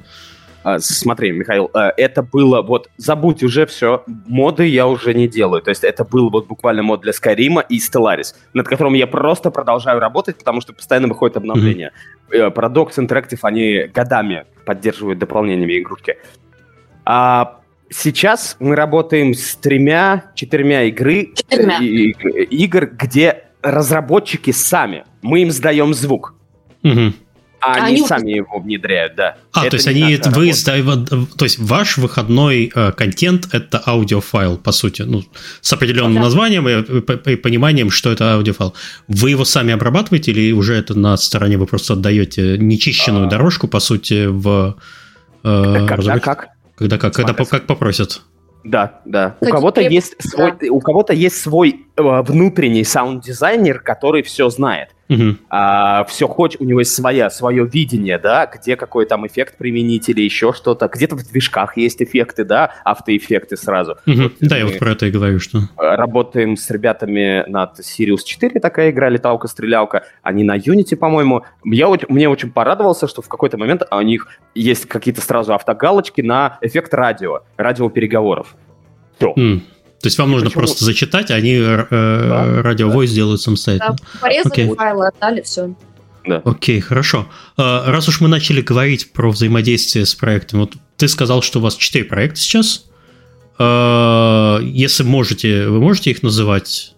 Смотри, Михаил, это было вот... Забудь уже все, моды я уже не делаю. То есть это был вот буквально мод для Skyrim и Stellaris, над которым я просто продолжаю работать, потому что постоянно выходит обновление. Mm-hmm. Paradox Interactive, они годами поддерживают дополнениями игрушки. А сейчас мы работаем с тремя, четырьмя игры, четырьмя. И, игр, где разработчики сами. Мы им сдаем звук. Mm-hmm. А они, они сами его внедряют, да. А, это то есть они, вы, то есть ваш выходной э, контент – это аудиофайл, по сути, ну, с определенным да. названием и, и, и пониманием, что это аудиофайл. Вы его сами обрабатываете или уже это на стороне вы просто отдаете нечищенную а... дорожку, по сути, в… Э, когда как? Когда как, когда по, как попросят. Да, да. У кого-то, креп... есть свой, да. у кого-то есть свой э, внутренний саунд-дизайнер, который все знает. Uh-huh. А, все хочет, у него есть своя, свое видение, да, где какой там эффект применить или еще что-то. Где-то в движках есть эффекты, да, автоэффекты сразу. Uh-huh. Вот, да, я вот про это и говорю, что... Работаем с ребятами над Сириус четыре, такая игра, леталка-стрелялка. Они на Unity, по-моему. Я, мне очень порадовался, что в какой-то момент у них есть какие-то сразу автогалочки на эффект радио, радиопереговоров. Все. Mm. То есть вам нужно Почему? просто зачитать, а они э, радиовой да. сделают самостоятельно. Да, порезали Окей. файлы, отдали, все. Да. Окей, хорошо. Раз уж мы начали говорить про взаимодействие с проектами, вот ты сказал, что у вас четыре проекта сейчас. Если можете, вы можете их называть?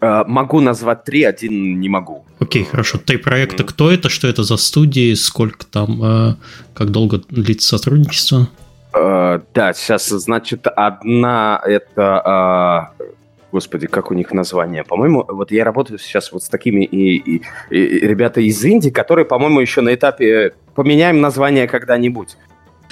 Могу назвать три, один не могу. Окей, хорошо. Три проекта. Mm-hmm. Кто это, что это за студии, сколько там, как долго длится сотрудничество? Uh, да, сейчас, значит, одна это... Uh, господи, как у них название? По-моему, вот я работаю сейчас вот с такими и, и, и ребята из Индии, которые, по-моему, еще на этапе поменяем название когда-нибудь.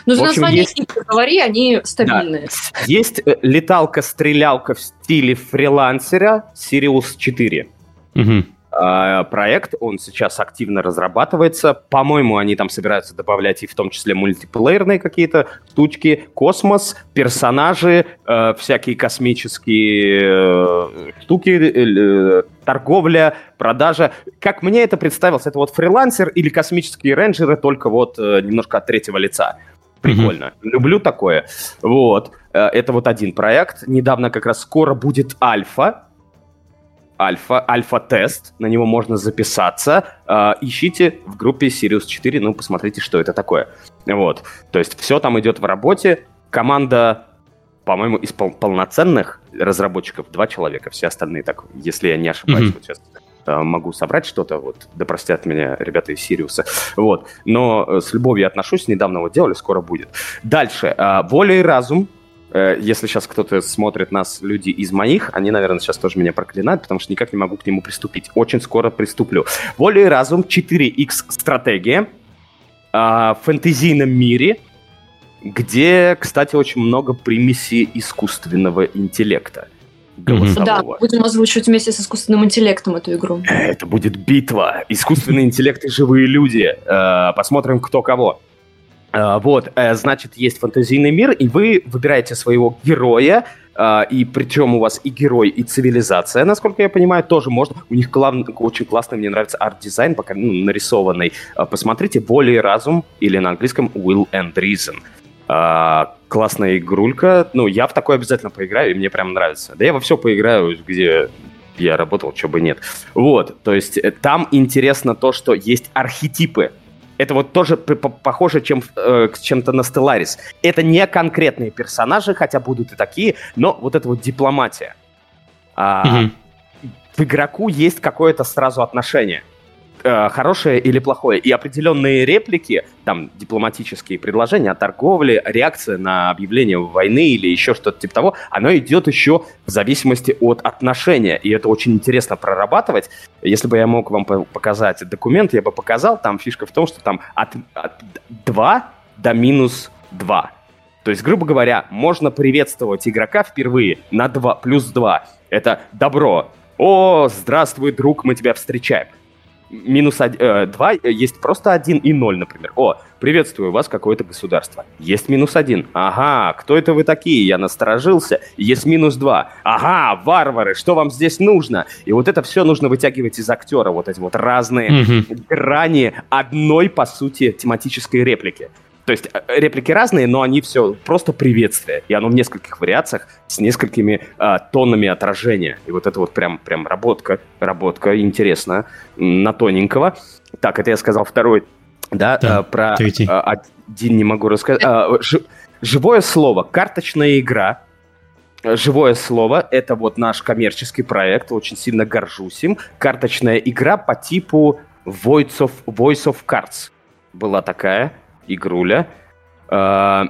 Ну, за название есть... не говори, они стабильные. Да. Есть леталка-стрелялка в стиле фрилансера Сириус четыре. Uh-huh. Uh, проект, он сейчас активно разрабатывается. По-моему, они там собираются добавлять и в том числе мультиплеерные какие-то штучки, космос, персонажи, uh, всякие космические uh, штуки, uh, торговля, продажа. Как мне это представилось, это вот фрилансер или космические рейнджеры, только вот uh, немножко от третьего лица. Прикольно. Mm-hmm. Люблю такое. Вот. Uh, это вот один проект. Недавно как раз скоро будет альфа. Альфа, альфа-тест, на него можно записаться. Э, ищите в группе Сириус четыре, ну, посмотрите, что это такое. Вот, то есть все там идет в работе. Команда, по-моему, из пол- полноценных разработчиков два человека, все остальные так, если я не ошибаюсь, mm-hmm. вот сейчас э, могу собрать что-то, вот, да простят меня ребята из Сириуса, вот. Но э, с любовью отношусь, недавно вот делали, скоро будет. Дальше, э, «Воля и разум». Если сейчас кто-то смотрит нас, люди из моих, они, наверное, сейчас тоже меня проклинают, потому что никак не могу к нему приступить. Очень скоро приступлю. «Воля и разум», четыре икс-стратегия в фэнтезийном мире, где, кстати, очень много примесей искусственного интеллекта. Mm-hmm. Да, будем озвучивать вместе с искусственным интеллектом эту игру. Это будет битва. Искусственный интеллект и живые люди. Посмотрим, кто кого. Вот, значит, есть фэнтезийный мир, и вы выбираете своего героя, и причем у вас и герой, и цивилизация, насколько я понимаю, тоже можно. У них главный, очень классный, мне нравится арт-дизайн, пока ну, нарисованный. Посмотрите, «Воля и разум», или на английском «Will and Reason». Классная игрулька. Ну, я в такое обязательно поиграю, и мне прям нравится. Да я во все поиграю, где я работал, чего бы нет. Вот, то есть там интересно то, что есть архетипы. Это вот тоже похоже чем, э, чем-то на Stellaris. Это не конкретные персонажи, хотя будут и такие, но вот это вот дипломатия. А, mm-hmm. К игроку есть какое-то сразу отношение. Э, хорошее или плохое. И определенные реплики, там дипломатические предложения о торговле, реакция на объявление войны или еще что-то типа того, оно идет еще в зависимости от отношения. И это очень интересно прорабатывать. Если бы я мог вам показать документ, я бы показал. Там фишка в том, что там от, от два до минус два. То есть, грубо говоря, можно приветствовать игрока впервые на два, плюс два. Это добро. О, здравствуй, друг, мы тебя встречаем. Минус один, э, два, есть просто один и ноль, например. О, приветствую вас, какое-то государство. Есть минус один. Ага, кто это вы такие? Я насторожился. Есть минус два. Ага, варвары, что вам здесь нужно? И вот это все нужно вытягивать из актера. Вот эти вот разные mm-hmm. грани одной, по сути, тематической реплики. То есть реплики разные, но они все просто приветствие. И оно в нескольких вариациях с несколькими э, тонами отражения. И вот это вот прям, прям работка, работка интересная на тоненького. Так, это я сказал второй, да, да э, про э, один не могу рассказать. Э, ж, «Живое слово», карточная игра. «Живое слово» — это вот наш коммерческий проект, очень сильно горжусь им. Карточная игра по типу Voice of, Voice of Cards. Была такая игруля. В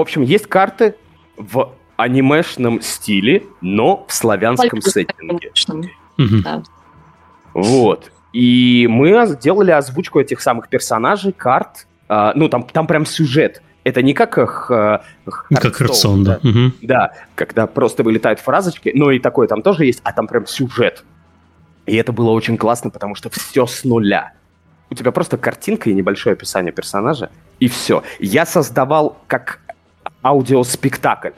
общем, есть карты в анимешном стиле, но в славянском сеттинге. Да. Вот. И мы делали озвучку этих самых персонажей, карт. Ну, там, там прям сюжет. Это не как Хардстоун, да. Да. Угу. Да, когда просто вылетают фразочки, но и такое там тоже есть, а там прям сюжет. И это было очень классно, потому что все с нуля. У тебя просто картинка и небольшое описание персонажа, и все. Я создавал как аудиоспектакль.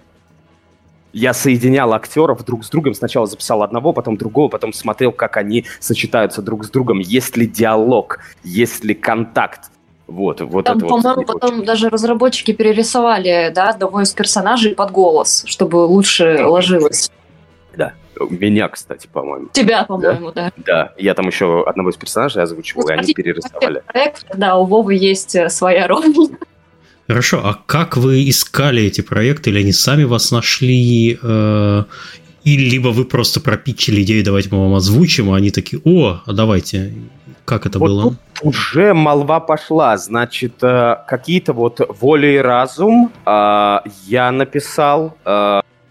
Я соединял актеров друг с другом, сначала записал одного, потом другого, потом смотрел, как они сочетаются друг с другом, есть ли диалог, есть ли контакт. Вот, вот там, это по-моему, вот. Потом даже разработчики перерисовали, да, одного из персонажей под голос, чтобы лучше да. ложилось. Да, меня, кстати, по-моему. Тебя, по-моему, да. Да, да. Я там еще одного из персонажей озвучивал, ну, и они перерисовали. Проект, да, у Вовы есть своя роль. Хорошо, а как вы искали эти проекты? Или они сами вас нашли? Э- и либо вы просто пропитчили идею, давайте мы вам озвучим, а они такие, о, а давайте... Как это вот было? Уже молва пошла. Значит, какие-то вот «Воля и разум» я написал.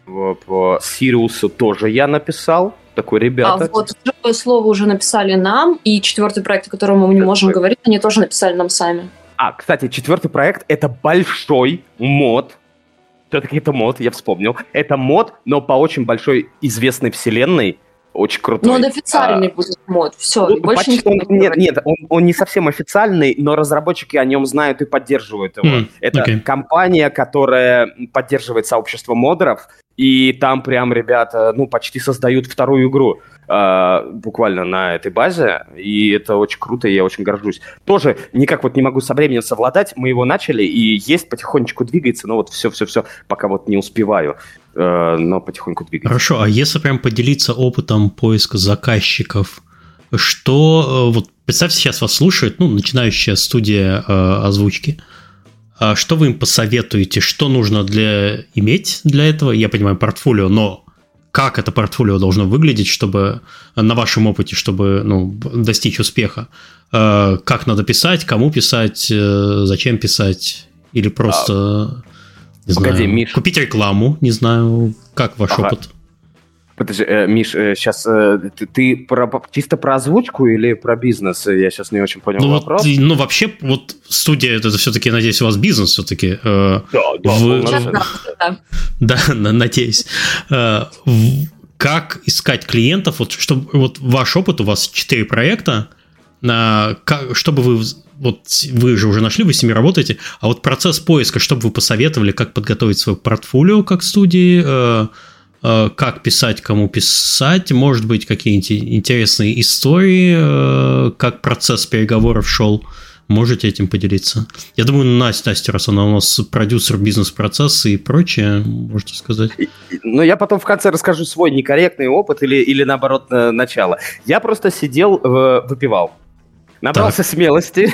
«Сириусу» тоже я написал. Такой, ребята. А вот «Живое слово» уже написали нам, и четвертый проект, о котором мы не можем говорить, они тоже написали нам сами. А, кстати, четвертый проект — это большой мод. Все-таки это мод, я вспомнил. Это мод, но по очень большой известной вселенной. Очень крутой. Но он официальный а, будет мод, все, ну, больше никто не говорит. Нет, нет, он, он не совсем официальный, но разработчики о нем знают и поддерживают его. Mm, это okay. компания, которая поддерживает сообщество модеров, и там прям ребята, ну, почти создают вторую игру а, буквально на этой базе, и это очень круто, и я очень горжусь. Тоже никак вот не могу со временем совладать, мы его начали, и есть, потихонечку двигается, но вот все-все-все, пока вот не успеваю. Но потихоньку двигаться. Хорошо, а если прям поделиться опытом поиска заказчиков, что... Вот представьте, сейчас вас слушает, ну, начинающая студия э, озвучки. А что вы им посоветуете? Что нужно для, иметь для этого? Я понимаю, портфолио, но как это портфолио должно выглядеть, чтобы на вашем опыте, чтобы, ну, достичь успеха? Э, как надо писать, кому писать, э, зачем писать? Или просто... Не Погоди, знаю. Миш... Купить рекламу, не знаю, как ваш ага. опыт? Подожди, э, Миш, э, сейчас э, ты, ты про, чисто про озвучку или про бизнес? Я сейчас не очень понял ну, вопрос. Вот, ну, вообще, вот студия, это все-таки, надеюсь, у вас бизнес все-таки. Э, да, да, в... да. Да, надеюсь. Э, в... Как искать клиентов? Вот, чтобы, вот ваш опыт, у вас четыре проекта, э, как, чтобы вы... Вот вы же уже нашли, вы с ними работаете, а вот процесс поиска, что бы вы посоветовали, как подготовить свое портфолио как студии, э, э, как писать, кому писать, может быть, какие-нибудь интересные истории, э, как процесс переговоров шел, можете этим поделиться? Я думаю, Настя, Настя, раз она у нас продюсер бизнес-процесса и прочее, можете сказать. Ну, я потом в конце расскажу свой некорректный опыт или, или наоборот, начало. Я просто сидел, выпивал. Набрался так. смелости.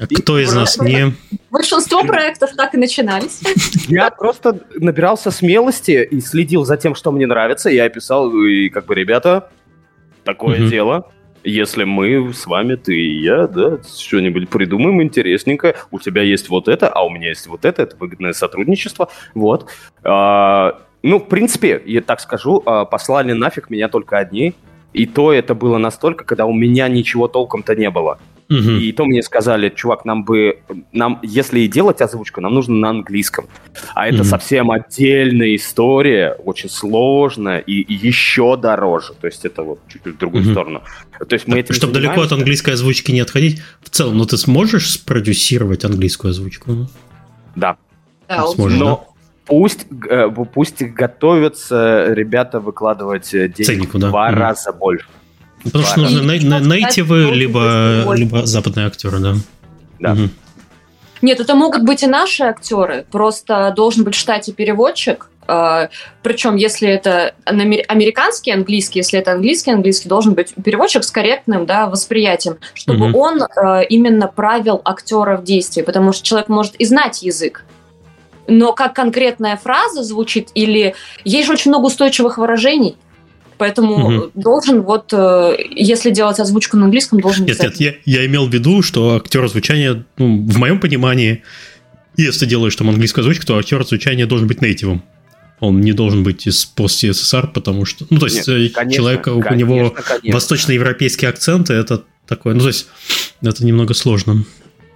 А кто из нас не... Большинство проектов так и начинались. Я просто набирался смелости и следил за тем, что мне нравится. Я писал, и как бы, ребята, такое mm-hmm. дело. Если мы с вами, ты и я, да, что-нибудь придумаем интересненькое. У тебя есть вот это, а у меня есть вот это. Это выгодное сотрудничество. Вот. А, ну, в принципе, я так скажу, послали нафиг меня только одни. И то это было настолько, когда у меня ничего толком-то не было. Uh-huh. И то мне сказали, чувак, нам бы... нам, если и делать озвучку, нам нужно на английском. А это uh-huh. совсем отдельная история, очень сложная и, и еще дороже. То есть это вот чуть-чуть в другую uh-huh. сторону. То есть мы этим Чтобы занимаемся. Далеко от английской озвучки не отходить. В целом, но ты сможешь спродюсировать английскую озвучку? Да. да сможешь, но... да? Пусть, пусть готовятся ребята выкладывать денег Ценнику, да. в два mm-hmm. раза больше. Потому два что нужны нейтивы, либо, либо западные актеры, да. Да. Mm-hmm. Нет, это могут быть и наши актеры, просто должен быть в штате переводчик. Причем, если это американский английский, если это английский английский, должен быть переводчик с корректным, да, восприятием, чтобы mm-hmm. он именно правил актера в действии, потому что человек может и знать язык. Но как конкретная фраза звучит, или... Есть же очень много устойчивых выражений. Поэтому угу. должен вот, если делать озвучку на английском, должен... Нет, нет, я, я имел в виду, что актер звучания, ну, в моем понимании, если ты делаешь там английскую озвучку, то актер звучания должен быть нейтивом. Он не должен быть из пост-СССР, потому что... Ну, то есть, нет, конечно, человек, конечно, у него конечно. восточноевропейский акцент, и это такое... Ну, то есть, это немного сложно.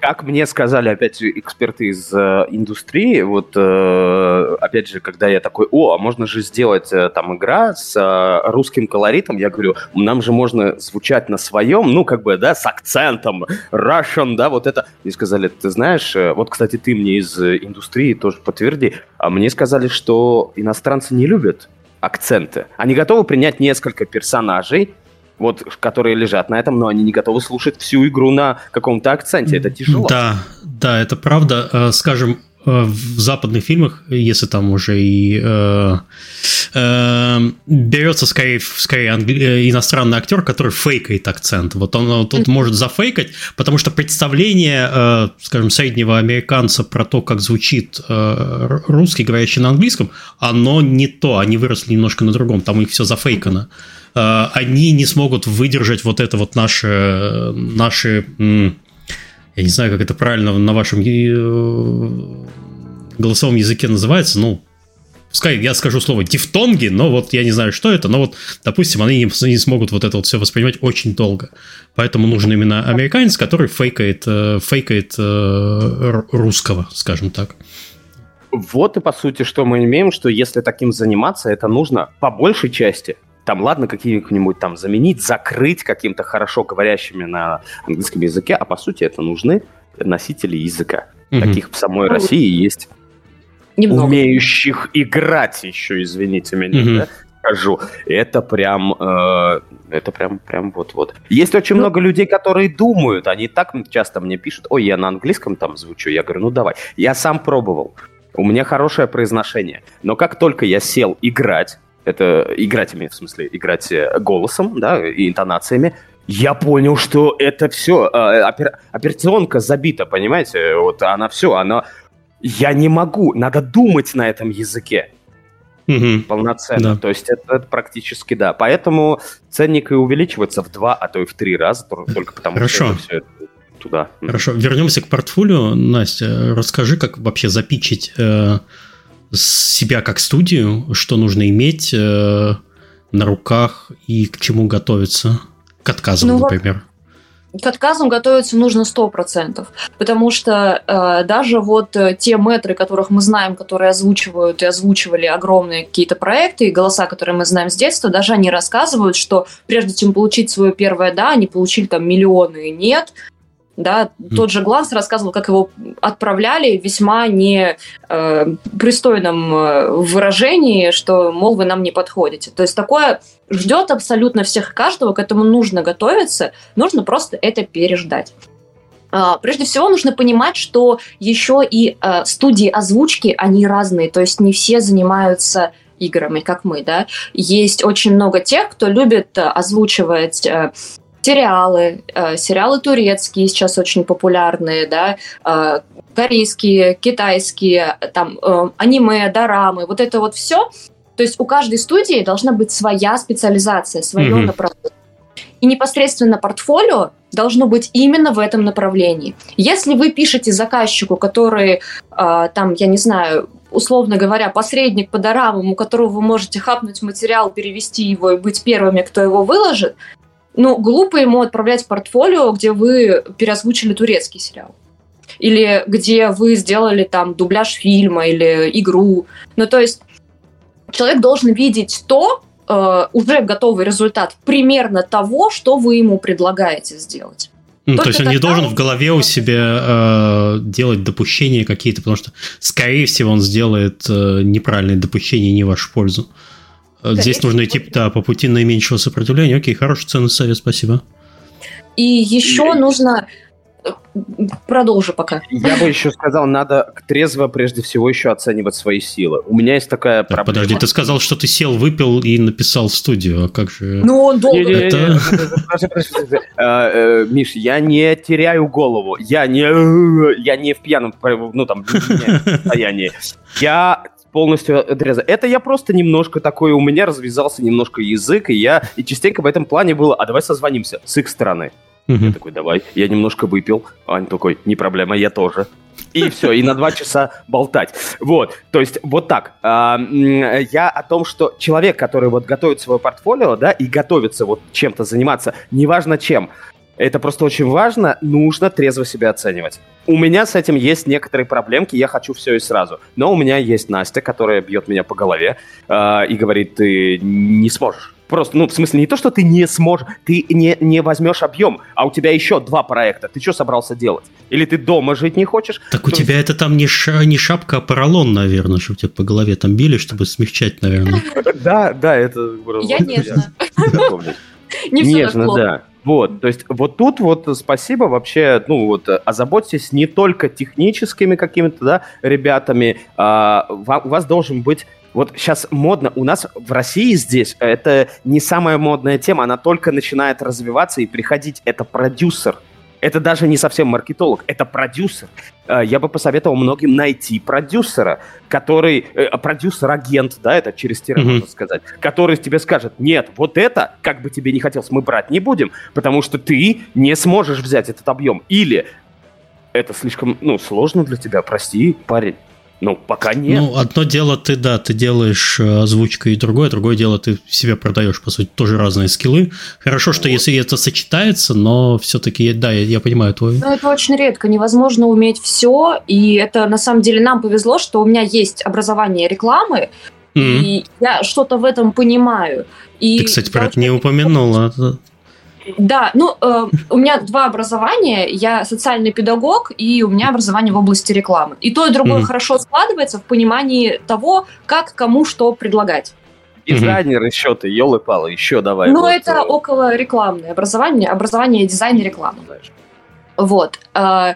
Как мне сказали, опять, эксперты из э, индустрии, вот, э, опять же, когда я такой, о, а можно же сделать э, там игра с э, русским колоритом, я говорю, нам же можно звучать на своем, ну, как бы, да, с акцентом, Russian, да, вот это. Мне сказали, ты знаешь, э, вот, кстати, ты мне из индустрии тоже подтверди, а мне сказали, что иностранцы не любят акценты. Они готовы принять несколько персонажей, вот, которые лежат на этом, но они не готовы слушать всю игру на каком-то акценте. Это тяжело. Да, да, это правда. Скажем, в западных фильмах, если там уже и э, э, берется скорее, скорее англи... иностранный актер, который фейкает акцент. Вот он тут может зафейкать, потому что представление, э, скажем, среднего американца про то, как звучит э, русский, говорящий на английском, оно не то, они выросли немножко на другом, там у них все зафейкано. Э, они не смогут выдержать вот это вот наши... наши м- Я не знаю, как это правильно на вашем голосовом языке называется. Ну, пускай я скажу слово дифтонги, но вот я не знаю, что это. Но вот, допустим, они не смогут вот это вот все воспринимать очень долго. Поэтому нужен именно американец, который фейкает, фейкает русского, скажем так. Вот и по сути, что мы имеем, что если таким заниматься, это нужно по большей части... Там, ладно, какие-нибудь там заменить, закрыть каким-то хорошо говорящими на английском языке, а по сути это нужны носители языка. Mm-hmm. Таких в самой России есть немного. Умеющих играть еще, извините меня, mm-hmm. да, скажу. Это прям, э, это прям, прям вот-вот. Есть очень mm-hmm. много людей, которые думают, они так часто мне пишут, ой, я на английском там звучу, я говорю, ну давай. Я сам пробовал, у меня хорошее произношение, но как только я сел играть, это играть, в смысле, играть голосом, да, и интонациями, я понял, что это все, опер, операционка забита, понимаете, вот она все, она, я не могу, надо думать на этом языке mm-hmm. полноценно, да. То есть это, это практически, да, поэтому ценник и увеличивается в два, а то и в три раза, только потому Хорошо. Что это все туда. Хорошо, вернемся к портфолио, Настя, расскажи, как вообще запичить... Э- себя как студию, что нужно иметь э, на руках и к чему готовиться? К отказам, ну, например. Вот, к отказам готовиться нужно сто процентов, потому что э, даже вот те мэтры, которых мы знаем, которые озвучивают и озвучивали огромные какие-то проекты и голоса, которые мы знаем с детства, даже они рассказывают, что прежде чем получить свое первое «да», они получили там миллионы «нет». Да, mm. Тот же Гланс рассказывал, как его отправляли в весьма непристойном э, выражении, что, мол, вы нам не подходите. То есть такое ждет абсолютно всех и каждого, к этому нужно готовиться, нужно просто это переждать. А, прежде всего нужно понимать, что еще и э, студии озвучки, они разные, то есть не все занимаются... играми, как мы, да. Есть очень много тех, кто любит э, озвучивать... Э, Сериалы, э, сериалы турецкие сейчас очень популярные, да, э, корейские, китайские, там, э, аниме, дорамы, вот это вот все. То есть у каждой студии должна быть своя специализация, свое mm-hmm. направление. И непосредственно портфолио должно быть именно в этом направлении. Если вы пишете заказчику, который, э, там, я не знаю, условно говоря, посредник по дорамам, у которого вы можете хапнуть материал, перевести его и быть первыми, кто его выложит, ну, глупо ему отправлять портфолио, где вы переозвучили турецкий сериал. Или где вы сделали там дубляж фильма или игру. Ну, то есть человек должен видеть то, э, уже готовый результат примерно того, что вы ему предлагаете сделать. Ну, то есть он не должен в голове у себя э, делать допущения какие-то, потому что, скорее всего, он сделает э, неправильные допущения не в вашу пользу. Здесь Конечно, нужно идти да, по пути наименьшего сопротивления. Окей, хороший ценный совет, спасибо. И еще я... нужно... Продолжу пока. Я бы еще сказал, надо трезво прежде всего еще оценивать свои силы. У меня есть такая так, проблема. Подожди, ты сказал, что ты сел, выпил и написал в студию, а как же... Ну, он долго... Это... Миш, я не теряю голову, я не я не в пьяном, ну, там, состоянии. Я... полностью отрезать. Это я просто немножко такой, у меня развязался немножко язык, и я и частенько в этом плане было, а давай созвонимся с их стороны. Mm-hmm. Я такой, давай, я немножко выпил. Ань такой, не проблема, я тоже. И все, и на два часа болтать. Вот, то есть вот так. Я о том, что человек, который вот готовит свое портфолио, да, и готовится вот чем-то заниматься, неважно чем, это просто очень важно, нужно трезво себя оценивать. У меня с этим есть некоторые проблемки, я хочу все и сразу. Но у меня есть Настя, которая бьет меня по голове э, и говорит, ты не сможешь. Просто, ну, в смысле, не то, что ты не сможешь, ты не, не возьмешь объем, а у тебя еще два проекта, ты что собрался делать? Или ты дома жить не хочешь? Так то у есть... тебя это там не, ш... не шапка, а поролон, наверное, чтобы тебя по голове там били, чтобы смягчать, наверное. Да, да, это... Я нежно. Нежно, да. Вот, то есть вот тут вот спасибо вообще, ну вот, озаботьтесь не только техническими какими-то, да, ребятами, а, у вас должен быть, вот сейчас модно, у нас в России здесь, это не самая модная тема, она только начинает развиваться и приходить, это продюсер. Это даже не совсем маркетолог, это продюсер. Я бы посоветовал многим найти продюсера, который... Продюсер-агент, да, это через тире mm-hmm. можно сказать, который тебе скажет, нет, вот это, как бы тебе не хотелось, мы брать не будем, потому что ты не сможешь взять этот объем. Или это слишком, ну, сложно для тебя, прости, парень. Ну, пока нет. Ну, одно дело ты, да, ты делаешь озвучку и другое, другое дело ты себя продаешь, по сути, тоже разные скиллы. Хорошо, что вот. Если это сочетается, но все-таки, да, я, я понимаю твой... Ну, это очень редко, невозможно уметь все, и это, на самом деле, нам повезло, что у меня есть образование рекламы, mm-hmm. и я что-то в этом понимаю. И ты, кстати, про это не упомянула. Да, ну, э, у меня два образования, я социальный педагог, и у меня образование в области рекламы. И то, и другое mm-hmm. хорошо складывается в понимании того, как кому что предлагать. Дизайнер еще ты, елы-палы, еще давай. Ну, вот, это э... около рекламное образование, образование дизайна рекламы. Вот. Э,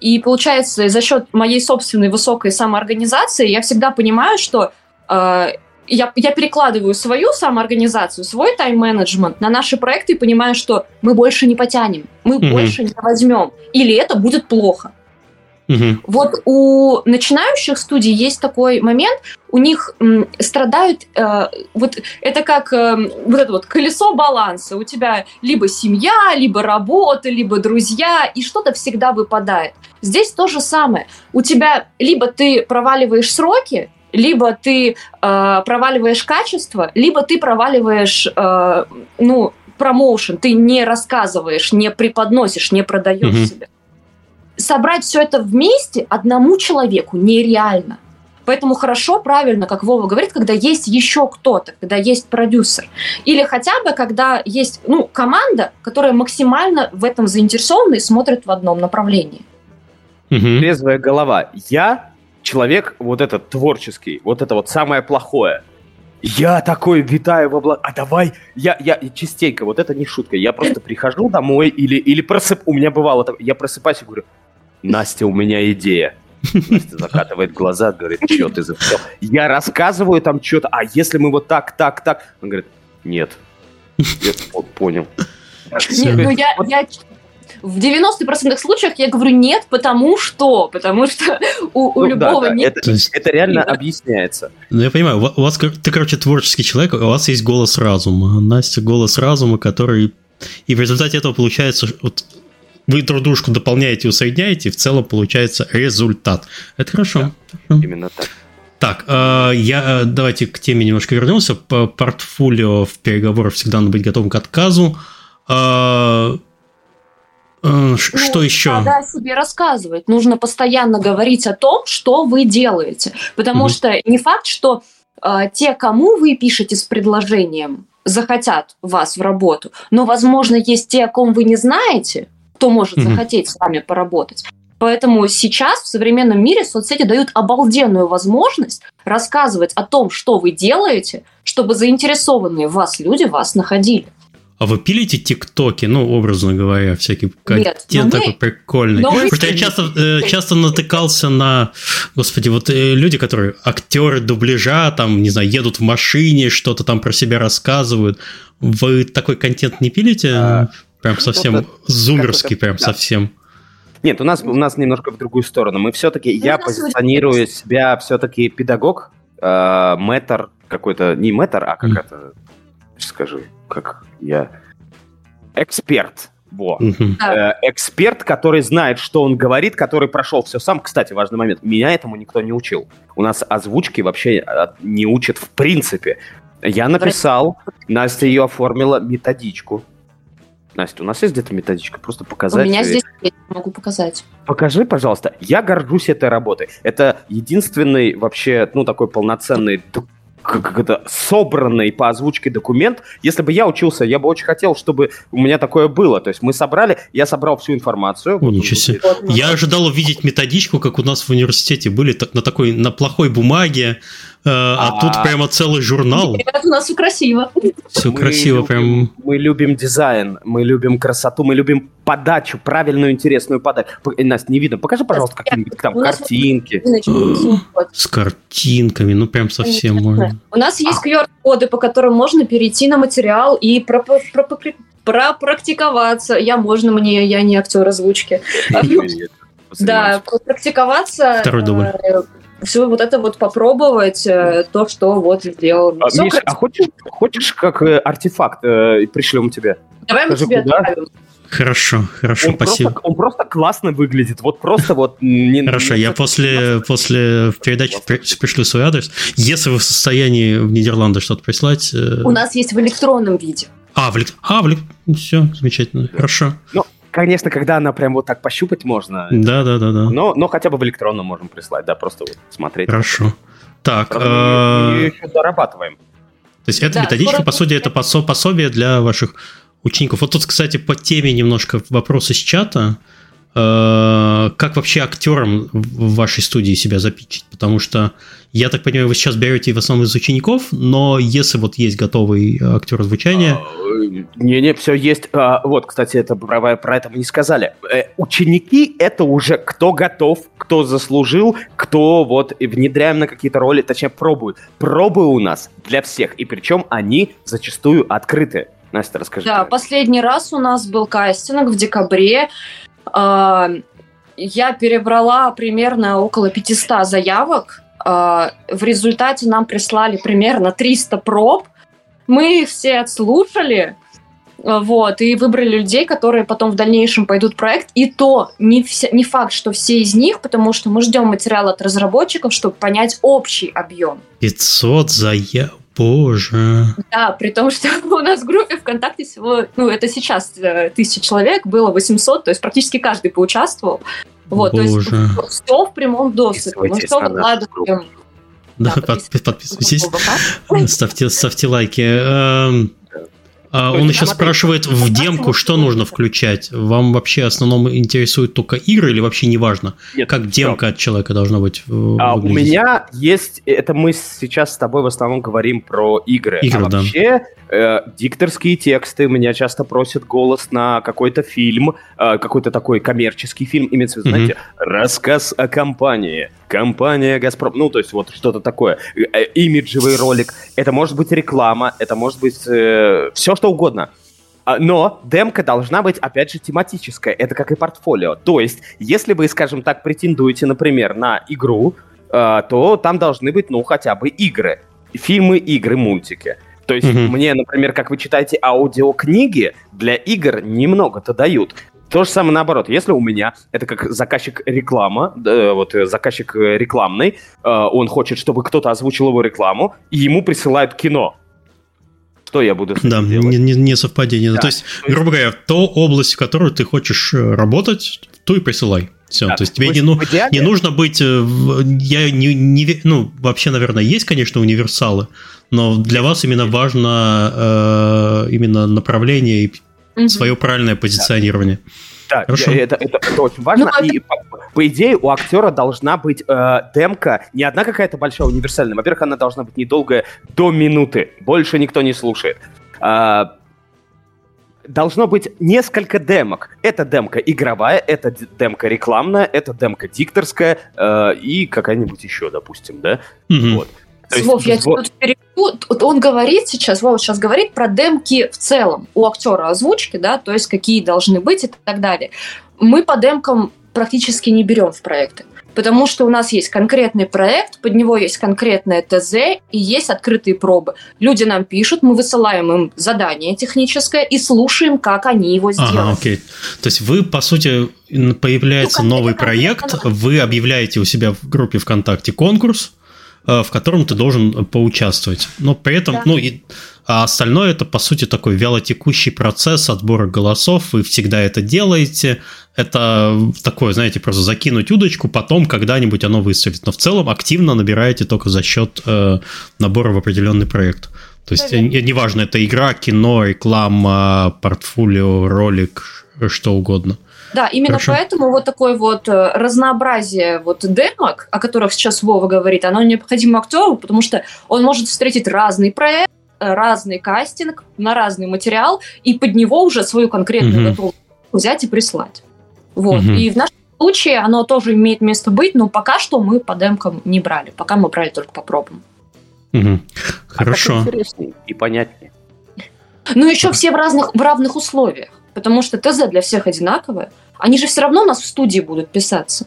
и получается, за счет моей собственной высокой самоорганизации я всегда понимаю, что... Э, Я, я перекладываю свою самоорганизацию, свой тайм-менеджмент на наши проекты и понимаю, что мы больше не потянем, мы mm-hmm. больше не возьмем, или это будет плохо. Mm-hmm. Вот у начинающих студий есть такой момент, у них м, страдают, э, вот это как э, вот это вот колесо баланса, у тебя либо семья, либо работа, либо друзья, и что-то всегда выпадает. Здесь то же самое, у тебя либо ты проваливаешь сроки, либо ты э, проваливаешь качество, либо ты проваливаешь э, ну, промоушен, ты не рассказываешь, не преподносишь, не продаешь mm-hmm. себя. Собрать все это вместе одному человеку нереально. Поэтому хорошо, правильно, как Вова говорит, когда есть еще кто-то, когда есть продюсер. Или хотя бы, когда есть ну, команда, которая максимально в этом заинтересована и смотрит в одном направлении. Mm-hmm. Трезвая голова. Я... Человек вот этот творческий, вот это вот самое плохое. Я такой витаю в облаках, а давай, я, я частенько, вот это не шутка, я просто прихожу домой или, или просып... у меня бывало, я просыпаюсь и говорю, Настя, у меня идея. Настя закатывает глаза, говорит, что ты записал? Я рассказываю там что-то, а если мы вот так, так, так? Он говорит, нет, я понял. Нет, ну я... В девяноста процентах случаях я говорю нет, потому что, потому что у, у ну, любого да, да. нет. Это, есть... это реально да. объясняется. Ну, я понимаю, у вас, ты, короче, творческий человек, у вас есть голос разума. Настя голос разума, который... И в результате этого получается... Вот, вы друг дружку дополняете, усоединяете, и в целом получается результат. Это хорошо. Да, именно так. Так, я, давайте к теме немножко вернемся. По портфолио в переговорах всегда надо быть готовым к отказу. Что ну, еще? Надо о себе рассказывать. Нужно постоянно говорить о том, что вы делаете. Потому mm-hmm. что не факт, что э, те, кому вы пишете с предложением, захотят вас в работу. Но, возможно, есть те, о ком вы не знаете, кто может mm-hmm. захотеть с вами поработать. Поэтому сейчас в современном мире соцсети дают обалденную возможность рассказывать о том, что вы делаете, чтобы заинтересованные в вас люди вас находили. А вы пилите тиктоки, ну, образно говоря, всякий контент такой мы... прикольный. Но Потому что я часто, э, часто натыкался на, господи, вот э, люди, которые актеры дубляжа, там, не знаю, едут в машине, что-то там про себя рассказывают. Вы такой контент не пилите? А, прям совсем зумерский, прям да. совсем. Нет, у нас, у нас немножко в другую сторону. Мы все-таки, ну, я позиционирую себя все-таки педагог, э, мэтр какой-то, не мэтр, а как mm. это, скажи, как я... Эксперт. Во. Mm-hmm. Э, эксперт, который знает, что он говорит, который прошел все сам. Кстати, важный момент. Меня этому никто не учил. У нас озвучки вообще не учат в принципе. Я написал, Настя ее оформила, методичку. Настя, у нас есть где-то методичка? Просто показать. У меня здесь есть, могу показать. Покажи, пожалуйста. Я горжусь этой работой. Это единственный вообще, ну, такой полноценный, как это, собранный по озвучке документ. Если бы я учился, я бы очень хотел, чтобы у меня такое было. То есть мы собрали, я собрал всю информацию. О, ничего себе. Я ожидал увидеть методичку, как у нас в университете были, так, на такой, на плохой бумаге. А, а тут прямо целый журнал. Ребята, у нас все красиво. Все мы красиво, любим, прям. Мы любим дизайн, мы любим красоту, мы любим подачу, правильную, интересную подачу. Настя, не видно. Покажи, пожалуйста, какие-нибудь там картинки. С картинками, ну прям совсем можно. У нас есть ку ар-коды, по которым можно перейти на материал и пропрактиковаться. Я можно мне, я не актер озвучки. Да, практиковаться. Второй дубль. Все вот это вот попробовать, то, что вот сделал. А, Миш, а хочешь, хочешь как э, артефакт э, пришлем тебе? Давай мы тебе отправим. Хорошо, хорошо, он спасибо. Просто, он просто классно выглядит, вот просто вот... Хорошо, я после передачи пришлю свой адрес. Если вы в состоянии в Нидерланды что-то прислать... У нас есть в электронном виде. А, в электронном... Все, замечательно, хорошо. Конечно, когда она прям вот так пощупать можно. Да-да-да. Но, но хотя бы в электронном можем прислать, да, просто вот смотреть. Хорошо. Так. Мы ее еще дорабатываем. То есть это методичка, по сути, это пособие для ваших учеников. Вот тут, кстати, по теме немножко вопрос из чата. Как вообще актерам в вашей студии себя запичить? Потому что, я так понимаю, вы сейчас берете в основном из учеников, но если вот есть готовый актер звучания... Не-не, все есть. А, вот, кстати, это про, про это мы не сказали. Э, ученики — это уже кто готов, кто заслужил, кто вот внедряем на какие-то роли, точнее, пробуют. Пробы у нас для всех, и причем они зачастую открыты. Настя, расскажи. Да, тебе. Последний раз у нас был кастинг в декабре. Я перебрала примерно около пятьсот заявок. В результате нам прислали примерно триста проб. Мы их все отслушали, вот, и выбрали людей, которые потом в дальнейшем пойдут в проект. И то не, вся, не факт, что все из них, потому что мы ждем материал от разработчиков, чтобы понять общий объем. пятьсот заявок. Боже. Да, при том, что у нас в группе ВКонтакте всего, ну, это сейчас тысяча человек, было восемьсот, то есть практически каждый поучаствовал. Вот, Боже. То есть все в прямом доступе. Мы все выкладываем. Да, да, подпис- подписывайтесь, ставьте, ставьте лайки. А, он еще спрашивает в демку, что нужно включать. Вам вообще в основном интересует только игры или вообще неважно? Нет, как демка от человека должна быть? А, у меня есть... Это мы сейчас с тобой в основном говорим про игры. игры а да. Вообще э, дикторские тексты. Меня часто просят голос на какой-то фильм, э, какой-то такой коммерческий фильм. Имеется в виду, знаете, mm-hmm. рассказ о компании. Компания «Газпром». Ну, то есть вот что-то такое. Э, имиджевый ролик. Это может быть реклама. Это может быть э, все, что угодно. Но демка должна быть, опять же, тематическая. Это как и портфолио. То есть, если вы, скажем так, претендуете, например, на игру, э, то там должны быть, ну, хотя бы игры. Фильмы, игры, мультики. То есть, mm-hmm. мне, например, как вы читаете аудиокниги, для игр немного-то дают. То же самое наоборот. Если у меня, это как заказчик реклама, э, вот заказчик рекламный, э, он хочет, чтобы кто-то озвучил его рекламу, и ему присылают кино. Что я буду с этим да, делать? Не, не, не совпадение. Да, то есть, то есть, грубо говоря, то область, в которую ты хочешь работать, ту и присылай. Все, да, то есть тебе не, ну, не нужно быть... Я не, не, ну, вообще, наверное, есть, конечно, универсалы, но для вас именно важно э, именно направление и mm-hmm. свое правильное позиционирование. Да, да, это, это, это очень важно. Ну, и, по, по идее, у актера должна быть э, демка, не одна какая-то большая универсальная. Во-первых, она должна быть недолгая, до минуты. Больше никто не слушает. А, должно быть несколько демок. Это демка игровая, это демка рекламная, это демка дикторская э, и какая-нибудь еще, допустим, да? Mm-hmm. Вот. Вов, я тебя тут перебью. Он говорит сейчас, Вова сейчас говорит про демки в целом у актера озвучки, да, то есть какие должны быть и так далее. Мы по демкам практически не берем в проекты. Потому что у нас есть конкретный проект, под него есть конкретное ТЗ и есть открытые пробы. Люди нам пишут, мы высылаем им задание техническое и слушаем, как они его сделают. Ага, окей. То есть вы, по сути, появляется ну, новый проект, вы объявляете у себя в группе ВКонтакте конкурс, в котором ты должен поучаствовать. Но при этом, да. ну, и, а остальное это, по сути, такой вялотекущий процесс отбора голосов. Вы всегда это делаете. Это такое, знаете, просто закинуть удочку, потом когда-нибудь оно выстрелит. Но в целом активно набираете только за счет э, набора в определенный проект. То есть, Поверь. неважно, это игра, кино, реклама, портфолио, ролик, что угодно. Да, именно Хорошо. поэтому вот такое вот разнообразие вот демок, о которых сейчас Вова говорит, оно необходимо актеру, потому что он может встретить разный проект, разный кастинг на разный материал, и под него уже свою конкретную угу. готовность взять и прислать. Вот. Угу. И в нашем случае оно тоже имеет место быть, но пока что мы по демкам не брали. Пока мы брали только по пробам. Угу. Хорошо. А так интереснее и понятнее. Ну, еще все в разных, в равных условиях. Потому что ТЗ для всех одинаковое. Они же все равно у нас в студии будут писаться.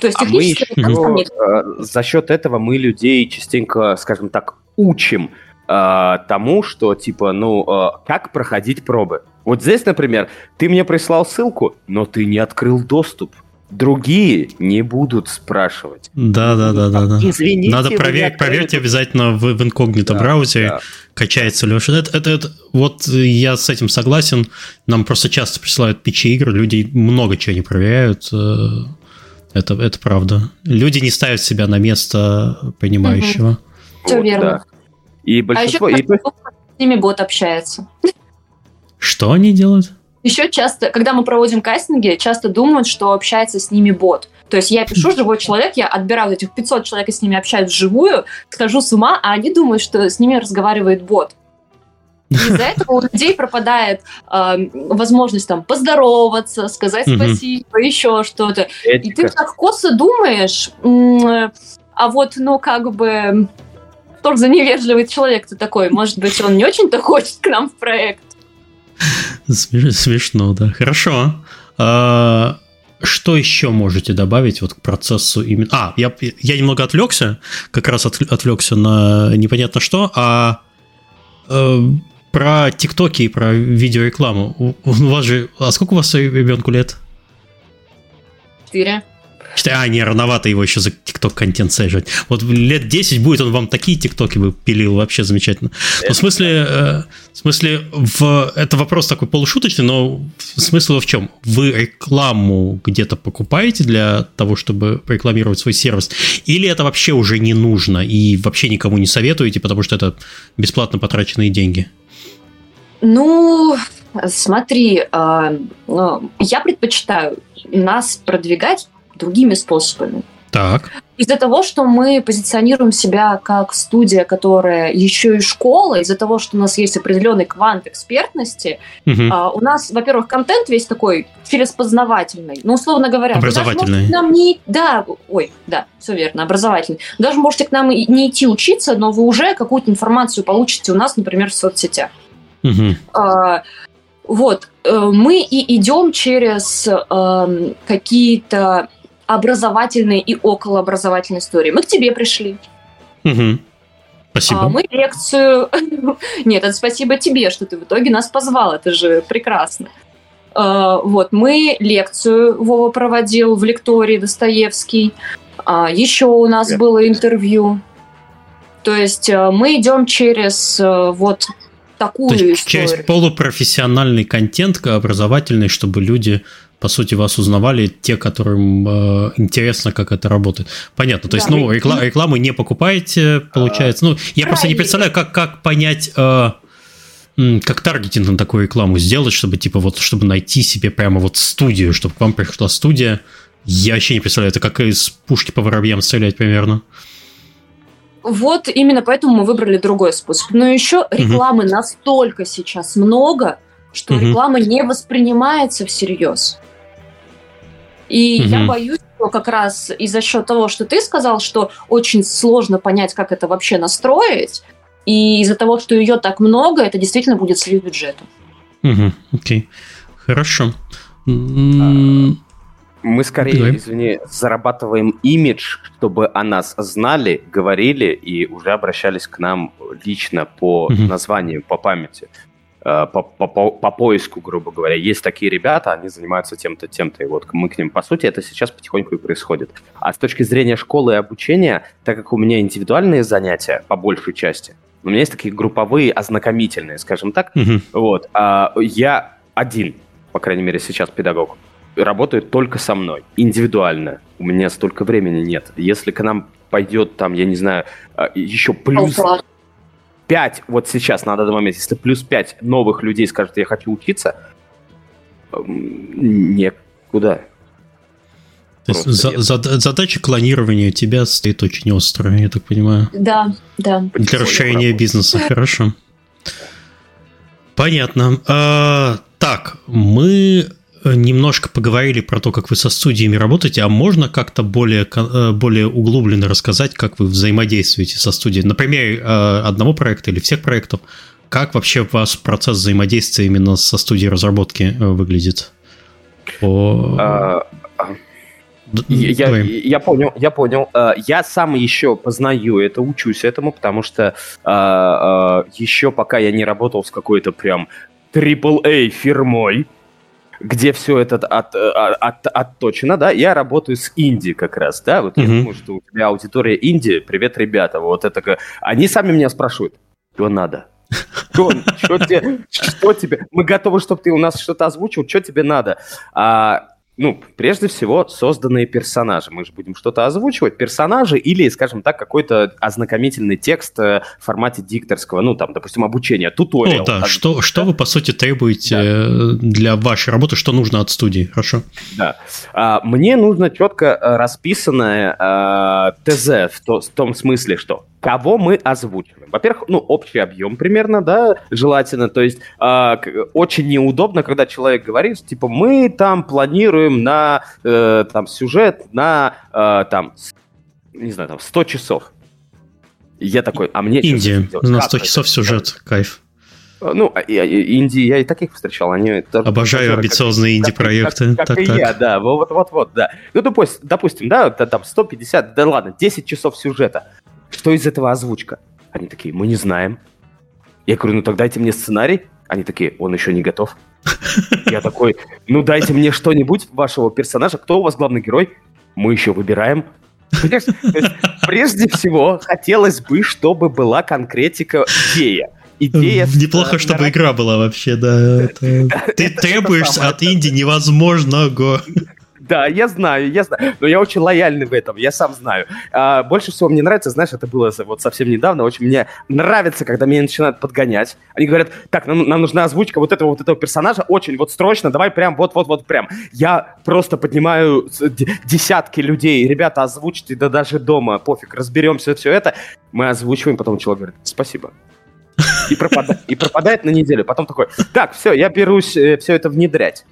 То есть технически... А мы еще, э, за счет этого мы людей частенько, скажем так, учим э, тому, что, типа, ну, э, как проходить пробы. Вот здесь, например, ты мне прислал ссылку, но ты не открыл доступ. Другие не будут спрашивать. Да-да-да. Извините. Надо проверить, проверьте обязательно в, в инкогнито да, браузере, да. качается ли. Это, это, это, вот я с этим согласен. Нам просто часто присылают пичи игр, люди много чего не проверяют. Это, это правда. Люди не ставят себя на место принимающего. Угу. Все вот, верно. Да. И большинство... А еще и... с ними бот общается. Что они делают? Еще часто, когда мы проводим кастинги, часто думают, что общается с ними бот. То есть я пишу живой человек, я отбираю вот этих пятьсот человек и с ними общаюсь вживую, схожу с ума, а они думают, что с ними разговаривает бот. Из-за этого у людей пропадает э, возможность там поздороваться, сказать спасибо, еще что-то. И ты так косо думаешь, а вот, ну, как бы, что за невежливый человек-то такой? Может быть, он не очень-то хочет к нам в проект? Смешно, да. Хорошо. А, что еще можете добавить вот к процессу именно... А, я, я немного отвлекся, как раз от, отвлекся на непонятно что, а, а про ТикТоки и про видеорекламу. У, у вас же... А сколько у вас ребенку лет? Четыре. А, не, рановато его еще за ТикТок-контент сажать. Вот лет десять будет, он вам такие ТикТоки бы пилил, вообще замечательно. Но в смысле, э, в смысле в, это вопрос такой полушуточный, но смысл в чем? Вы рекламу где-то покупаете для того, чтобы рекламировать свой сервис? Или это вообще уже не нужно и вообще никому не советуете, потому что это бесплатно потраченные деньги? Ну, смотри, э, э, я предпочитаю нас продвигать другими способами. Так. Из-за того, что мы позиционируем себя как студия, которая еще и школа, из-за того, что у нас есть определенный квант экспертности, угу. а, у нас, во-первых, контент весь такой через познавательный, но, условно говоря... Образовательный. Даже, может, нам не... Да, ой, да, все верно, образовательный. Даже можете к нам и не идти учиться, но вы уже какую-то информацию получите у нас, например, в соцсетях. Угу. А, вот. Мы и идем через а, какие-то образовательные и околообразовательные истории. Мы к тебе пришли. Угу. Спасибо. А мы лекцию... Нет, это спасибо тебе, что ты в итоге нас позвал. Это же прекрасно. А, вот, мы лекцию Вова проводил в лектории Достоевский. А, еще у нас yeah. было интервью. То есть мы идем через вот такую То есть, историю. Через полупрофессиональный контент, образовательный, чтобы люди... по сути, вас узнавали те, которым э, интересно, как это работает. Понятно. То да, есть, ну, рекла- рекламу не покупаете, получается. А, ну, я правильно. просто не представляю, как, как понять, э, как таргетинг на такую рекламу сделать, чтобы, типа, вот, чтобы найти себе прямо вот студию, чтобы к вам пришла студия. Я вообще не представляю. Это как из пушки по воробьям стрелять примерно. Вот именно поэтому мы выбрали другой способ. Но еще рекламы угу. настолько сейчас много, что угу. реклама не воспринимается всерьез. И mm-hmm. я боюсь, что как раз из-за счет того, что ты сказал, что очень сложно понять, как это вообще настроить, и из-за того, что ее так много, это действительно будет слив бюджета. Окей. Mm-hmm. Okay. Хорошо. Mm-hmm. Мы скорее, да. извини, зарабатываем имидж, чтобы о нас знали, говорили и уже обращались к нам лично по mm-hmm. названию, по памяти, по, по, по, по поиску, грубо говоря. Есть такие ребята, они занимаются тем-то, тем-то, и вот мы к ним, по сути, это сейчас потихоньку и происходит. А с точки зрения школы и обучения, так как у меня индивидуальные занятия, по большей части, у меня есть такие групповые, ознакомительные, скажем так, mm-hmm. вот, а я один, по крайней мере, сейчас педагог, работают только со мной, индивидуально. У меня столько времени нет. Если к нам пойдет, там, я не знаю, еще плюс пять, вот сейчас, на данный момент, если плюс пять новых людей скажут, я хочу учиться, некуда. То есть за, за, задача клонирования тебя стоит очень острая, я так понимаю. Да, да. Для расширения бизнеса, хорошо. Понятно. А, так, мы... немножко поговорили про то, как вы со студиями работаете, а можно как-то более, более углубленно рассказать, как вы взаимодействуете со студией? Например, одного проекта или всех проектов? Как вообще у вас процесс взаимодействия именно со студией разработки выглядит? По... Я, я понял, я понял. Я сам еще познаю это, учусь этому, потому что еще пока я не работал с какой-то прям трипл-эй фирмой, где все это от, от, от, отточено, да, я работаю с инди как раз, да, вот mm-hmm. я думаю, что у тебя аудитория инди, привет, ребята, вот это, они сами меня спрашивают, что надо, что, что, тебе, что тебе, мы готовы, чтобы ты у нас что-то озвучил, что тебе надо, а, ну, прежде всего, созданные персонажи, мы же будем что-то озвучивать, персонажи или, скажем так, какой-то ознакомительный текст в формате дикторского, ну, там, допустим, обучения, туториал. О, да, что, да? Что вы, по сути, требуете да. для вашей работы, что нужно от студии, хорошо? Да, а, мне нужно четко расписанное а, ТЗ в, то, в том смысле, что кого мы озвучиваем. Во-первых, ну, общий объем примерно, да, желательно, то есть э, очень неудобно, когда человек говорит, типа, мы там планируем на, э, там, сюжет на, э, там, не знаю, там, сто часов. Я такой, а мне... Индия, на сто часов сюжет, кайф. Ну, инди, я и таких встречал. Они обожаю амбициозные инди-проекты. Как, как, как так, и так. я, да, вот-вот-вот, да. Ну, допустим, допустим, да, там, сто пятьдесят, да ладно, десять часов сюжета. Что из этого озвучка? Они такие, мы не знаем. Я говорю, ну так дайте мне сценарий. Они такие, он еще не готов. Я такой, ну дайте мне что-нибудь вашего персонажа. Кто у вас главный герой? Мы еще выбираем. Прежде, прежде всего, хотелось бы, чтобы была конкретика идея. Идея неплохо, с, чтобы народ... игра была вообще, да. Ты требуешься от инди невозможного. Да, я знаю, я знаю, но я очень лояльный в этом, я сам знаю. А, больше всего мне нравится, знаешь, это было вот совсем недавно, очень мне нравится, когда меня начинают подгонять. Они говорят, так, нам, нам нужна озвучка вот этого вот этого персонажа, очень вот срочно, давай прям вот-вот-вот прям. Я просто поднимаю десятки людей, ребята, озвучьте, да даже дома, пофиг, разберемся, все это. Мы озвучиваем, потом человек говорит, спасибо. И пропадает, и пропадает на неделю, потом такой, так, все, я берусь э, все это внедрять.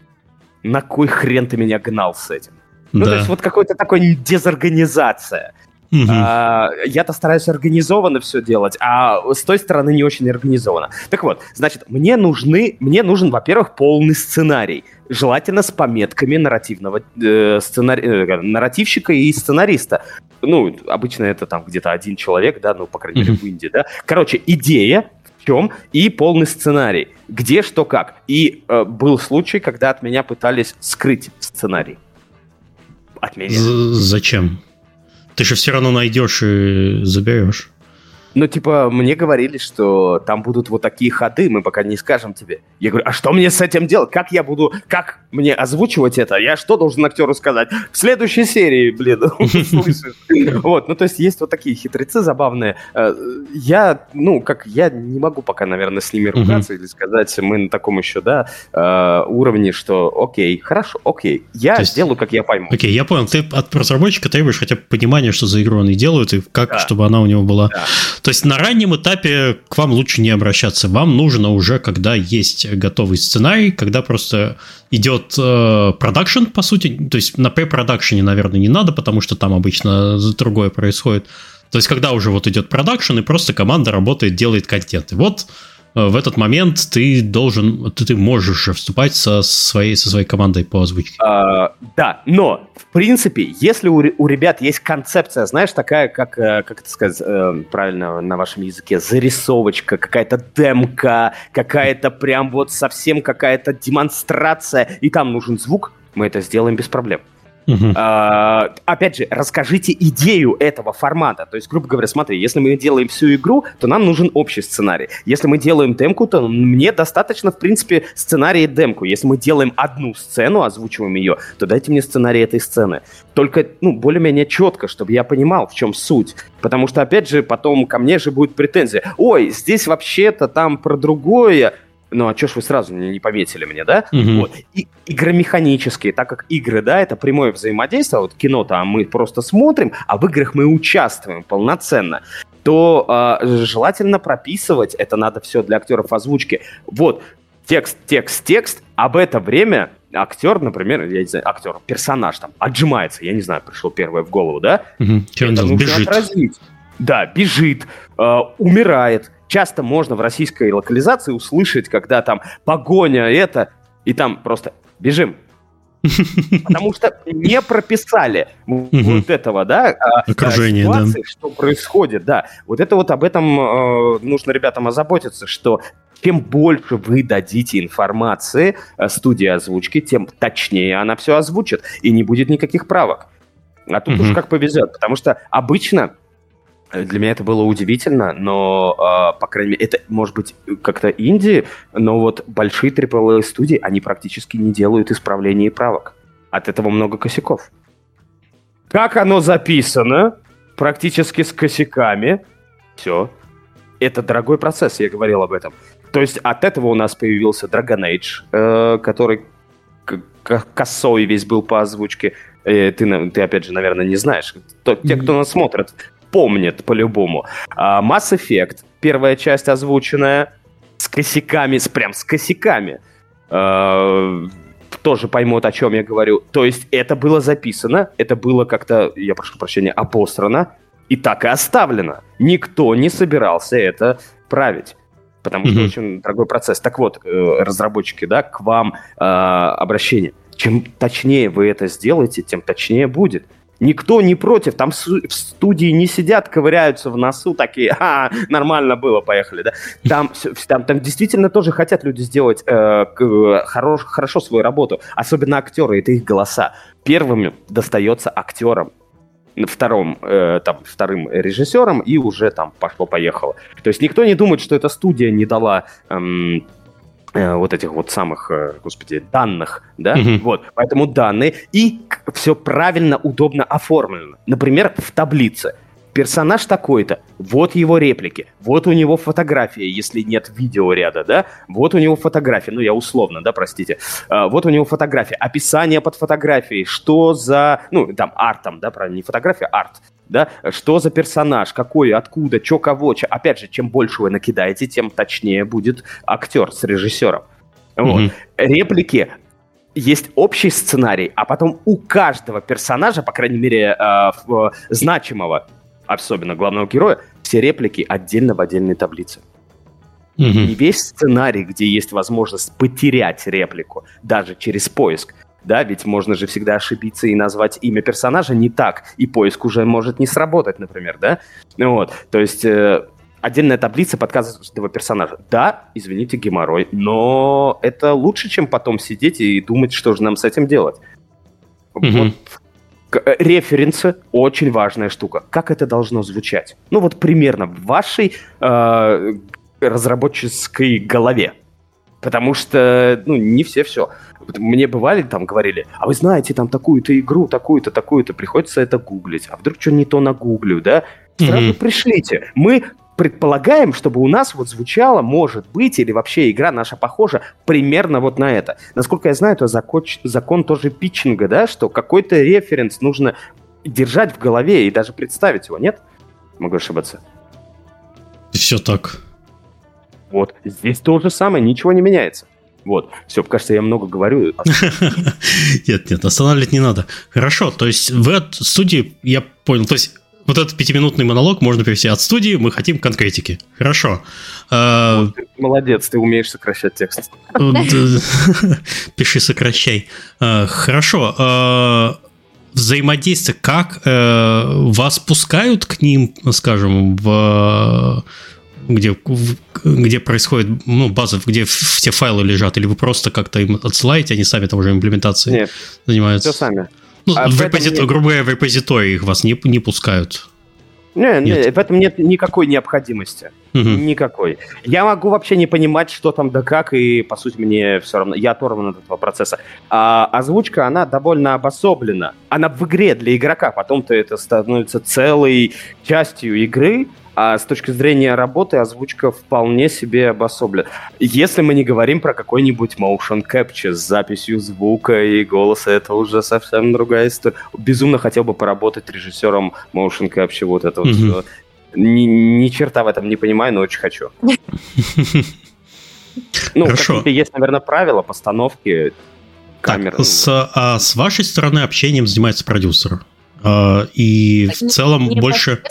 На кой хрен ты меня гнал с этим? Да. Ну, то есть вот какой-то такой дезорганизация. Угу. А, я-то стараюсь организованно все делать, а с той стороны не очень организованно. Так вот, значит, мне нужны, мне нужен, во-первых, полный сценарий. Желательно с пометками нарративного, э, сценари... э, нарративщика и сценариста. Ну, обычно это там где-то один человек, да, ну, по крайней мере, угу. в Индии, да. Короче, идея. В чем и полный сценарий, где, что, как. И э, был случай, когда от меня пытались скрыть сценарий. От меня. Зачем? Ты же все равно найдешь и заберешь. Ну, типа, мне говорили, что там будут вот такие ходы, мы пока не скажем тебе. Я говорю, а что мне с этим делать? Как я буду, как мне озвучивать это? Я что должен актеру сказать? В следующей серии, блин, услышишь. Вот, ну, то есть есть вот такие хитрецы забавные. Я, ну, как, я не могу пока, наверное, с ними ругаться или сказать, мы на таком еще, да, уровне, что окей, хорошо, окей, я сделаю, как я пойму. Окей, я понял, ты от разработчика требуешь хотя бы понимания, что за игру они делают, и как, чтобы она у него была... То есть на раннем этапе к вам лучше не обращаться. Вам нужно уже, когда есть готовый сценарий, когда просто идет продакшн, э, по сути. То есть на препродакшене, наверное, не надо, потому что там обычно другое происходит. То есть когда уже вот идет продакшн, и просто команда работает, делает контент. И вот в этот момент ты должен, ты, ты можешь вступать со своей, со своей командой по озвучке. А, да, но, в принципе, если у, у ребят есть концепция, знаешь, такая, как, как это сказать правильно на вашем языке, зарисовочка, какая-то демка, какая-то прям вот совсем какая-то демонстрация, и там нужен звук, мы это сделаем без проблем. Uh-huh. А, опять же, расскажите идею этого формата. То есть, грубо говоря, смотри, если мы делаем всю игру, то нам нужен общий сценарий. Если мы делаем демку, то мне достаточно, в принципе, сценария демку. Если мы делаем одну сцену, озвучиваем ее, то дайте мне сценарий этой сцены. Только, ну, более-менее четко, чтобы я понимал, в чем суть. Потому что, опять же, потом ко мне же будет претензия. Ой, здесь вообще-то там про другое. Ну, а чё ж вы сразу не пометили мне, да? Mm-hmm. Вот. И игромеханические, так как игры, да, это прямое взаимодействие, вот кино-то мы просто смотрим, а в играх мы участвуем полноценно, то э, желательно прописывать, это надо все для актеров озвучки, вот, текст, текст, текст, об это время актер, например, я не знаю, актер, персонаж там отжимается, я не знаю, пришло первое в голову, да? Mm-hmm. Это нужно бежит. Отразить. Да, бежит, э, умирает. Часто можно в российской локализации услышать, когда там погоня, это, и там просто бежим. Потому что не прописали вот этого, да, окружение, ситуации, что происходит, да. Вот это вот об этом нужно ребятам озаботиться, что чем больше вы дадите информации студии озвучки, тем точнее она все озвучит, и не будет никаких правок. А тут уж как повезет, потому что обычно... Для меня это было удивительно, но, э, по крайней мере, это, может быть, как-то инди, но вот большие трипл-эй-студии, они практически не делают исправлений и правок. От этого много косяков. Как оно записано, практически с косяками, все. Это дорогой процесс, я говорил об этом. То есть от этого у нас появился Dragon Age, э, который к- косой весь был по озвучке. Э, ты, ты, опять же, наверное, не знаешь. Т- те, кто нас смотрит... помнят по-любому. А, Mass Effect, первая часть озвученная, с косяками, с, прям с косяками. А, тоже поймут, о чем я говорю. То есть это было записано, это было как-то, я прошу прощения, обострано, и так и оставлено. Никто не собирался это править, потому mm-hmm. что очень дорогой процесс. Так вот, разработчики, да, к вам а, обращение. Чем точнее вы это сделаете, тем точнее будет. Никто не против, там в студии не сидят, ковыряются в носу такие, а, нормально было, поехали, да. Там, там, там действительно тоже хотят люди сделать э, хорош, хорошо свою работу, особенно актеры, это их голоса. Первыми достается актерам, вторым, э, там, вторым режиссерам, и уже там пошло-поехало. То есть никто не думает, что эта студия не дала... Эм, вот этих вот самых, господи, данных, да, mm-hmm. вот, поэтому данные, и все правильно, удобно оформлено. Например, в таблице. Персонаж такой-то, вот его реплики, вот у него фотография, если нет видеоряда, да, вот у него фотография, ну, я условно, да, простите, а, вот у него фотография, описание под фотографией, что за, ну, там, артом, да, правильно, не фотография, арт, да, что за персонаж, какой, откуда, чё, кого, чё. Опять же, чем больше вы накидаете, тем точнее будет актер с режиссером. Вот. Mm-hmm. Реплики. Есть общий сценарий, а потом у каждого персонажа, по крайней мере, э, в, значимого, особенно главного героя, все реплики отдельно в отдельной таблице. Mm-hmm. Не весь сценарий, где есть возможность потерять реплику, даже через поиск. Да, ведь можно же всегда ошибиться и назвать имя персонажа не так, и поиск уже может не сработать, например, да? Вот, то есть э, отдельная таблица подсказывает этого персонажа. Да, извините, геморрой, но это лучше, чем потом сидеть и думать, что же нам с этим делать. Mm-hmm. Вот. Референсы – очень важная штука. Как это должно звучать? Ну вот примерно в вашей э, разработческой голове. Потому что, ну, не все все. Мне бывали, там, говорили, а вы знаете, там, такую-то игру, такую-то, такую-то, приходится это гуглить. А вдруг что-то не то нагуглю, да? Сразу mm-hmm. пришлите. Мы предполагаем, чтобы у нас вот звучало, может быть, или вообще игра наша похожа примерно вот на это. Насколько я знаю, это закон, закон тоже питчинга, да, что какой-то референс нужно держать в голове и даже представить его, нет? Могу ошибаться. Все так. Вот, здесь то же самое, ничего не меняется. Вот, все, кажется, я много говорю. Нет, нет, останавливать не надо. Хорошо, то есть в студии, я понял, то есть вот этот пятиминутный монолог можно привести от студии, мы хотим конкретики. Хорошо. Молодец, ты умеешь сокращать текст. Пиши, сокращай. Хорошо. Взаимодействие, как вас пускают к ним, скажем, в... Где, где происходит, ну, база, где все файлы лежат, или вы просто как-то им отсылаете, они сами там уже имплементацией Нет, занимаются? Все сами. Ну, а в репози... нет... грубо говоря, в репозитории их вас не, не пускают. Не, нет. В этом нет никакой необходимости. Угу. Никакой. Я могу вообще не понимать, что там да как, и, по сути, мне все равно. Я оторван от этого процесса. А озвучка, она довольно обособлена. Она в игре для игрока. Потом-то это становится целой частью игры. А с точки зрения работы озвучка вполне себе обособлена. Если мы не говорим про какой-нибудь motion capture с записью звука и голоса, это уже совсем другая история. Безумно хотел бы поработать режиссером motion capture, вот это вот. Mm-hmm. Ни, ни черта в этом не понимаю, но очень хочу. Ну, какие-то есть, наверное, правила постановки камеры. С вашей стороны общением занимается продюсер. И в целом больше...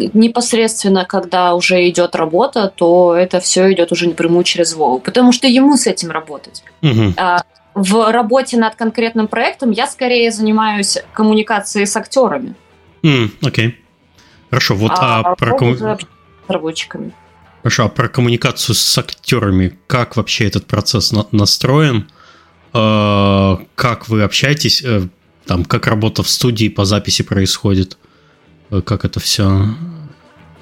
непосредственно, когда уже идет работа, то это все идет уже напрямую через Вову, потому что ему с этим работать. Угу. В работе над конкретным проектом я скорее занимаюсь коммуникацией с актерами. М, окей. Хорошо, вот а, а про кому... с разработчиками. Хорошо, а про коммуникацию с актерами, как вообще этот процесс на- настроен? Э-э- как вы общаетесь? Э-э- там, как работа в студии по записи происходит? Как это все?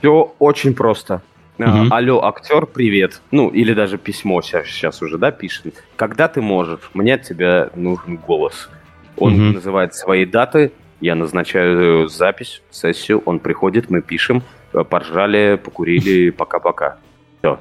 Все очень просто. Uh-huh. Алло, актер, привет. Ну, или даже письмо сейчас уже, да, пишет. Когда ты можешь? Мне от тебя нужен голос. Он uh-huh. называет свои даты, я назначаю запись, сессию, он приходит, мы пишем, поржали, покурили, пока-пока. Все.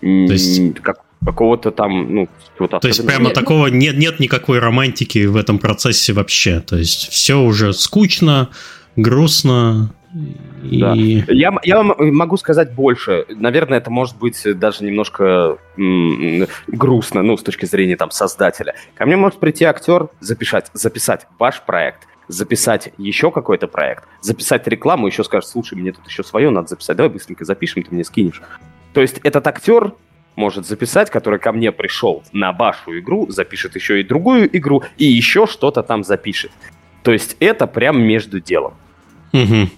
То есть... Как... Какого-то там, ну, вот то есть прямо нет. такого нет, нет никакой романтики в этом процессе вообще. То есть все уже скучно, грустно. Да. И... Я, я могу сказать больше. Наверное, это может быть даже немножко м- м- грустно, ну, с точки зрения там создателя. Ко мне может прийти актер, записать, записать ваш проект, записать еще какой-то проект, записать рекламу, еще скажет, слушай, мне тут еще свое надо записать, давай быстренько запишем, ты мне скинешь. То есть этот актер может записать, который ко мне пришел на вашу игру, запишет еще и другую игру, и еще что-то там запишет. То есть это прям между делом. Угу.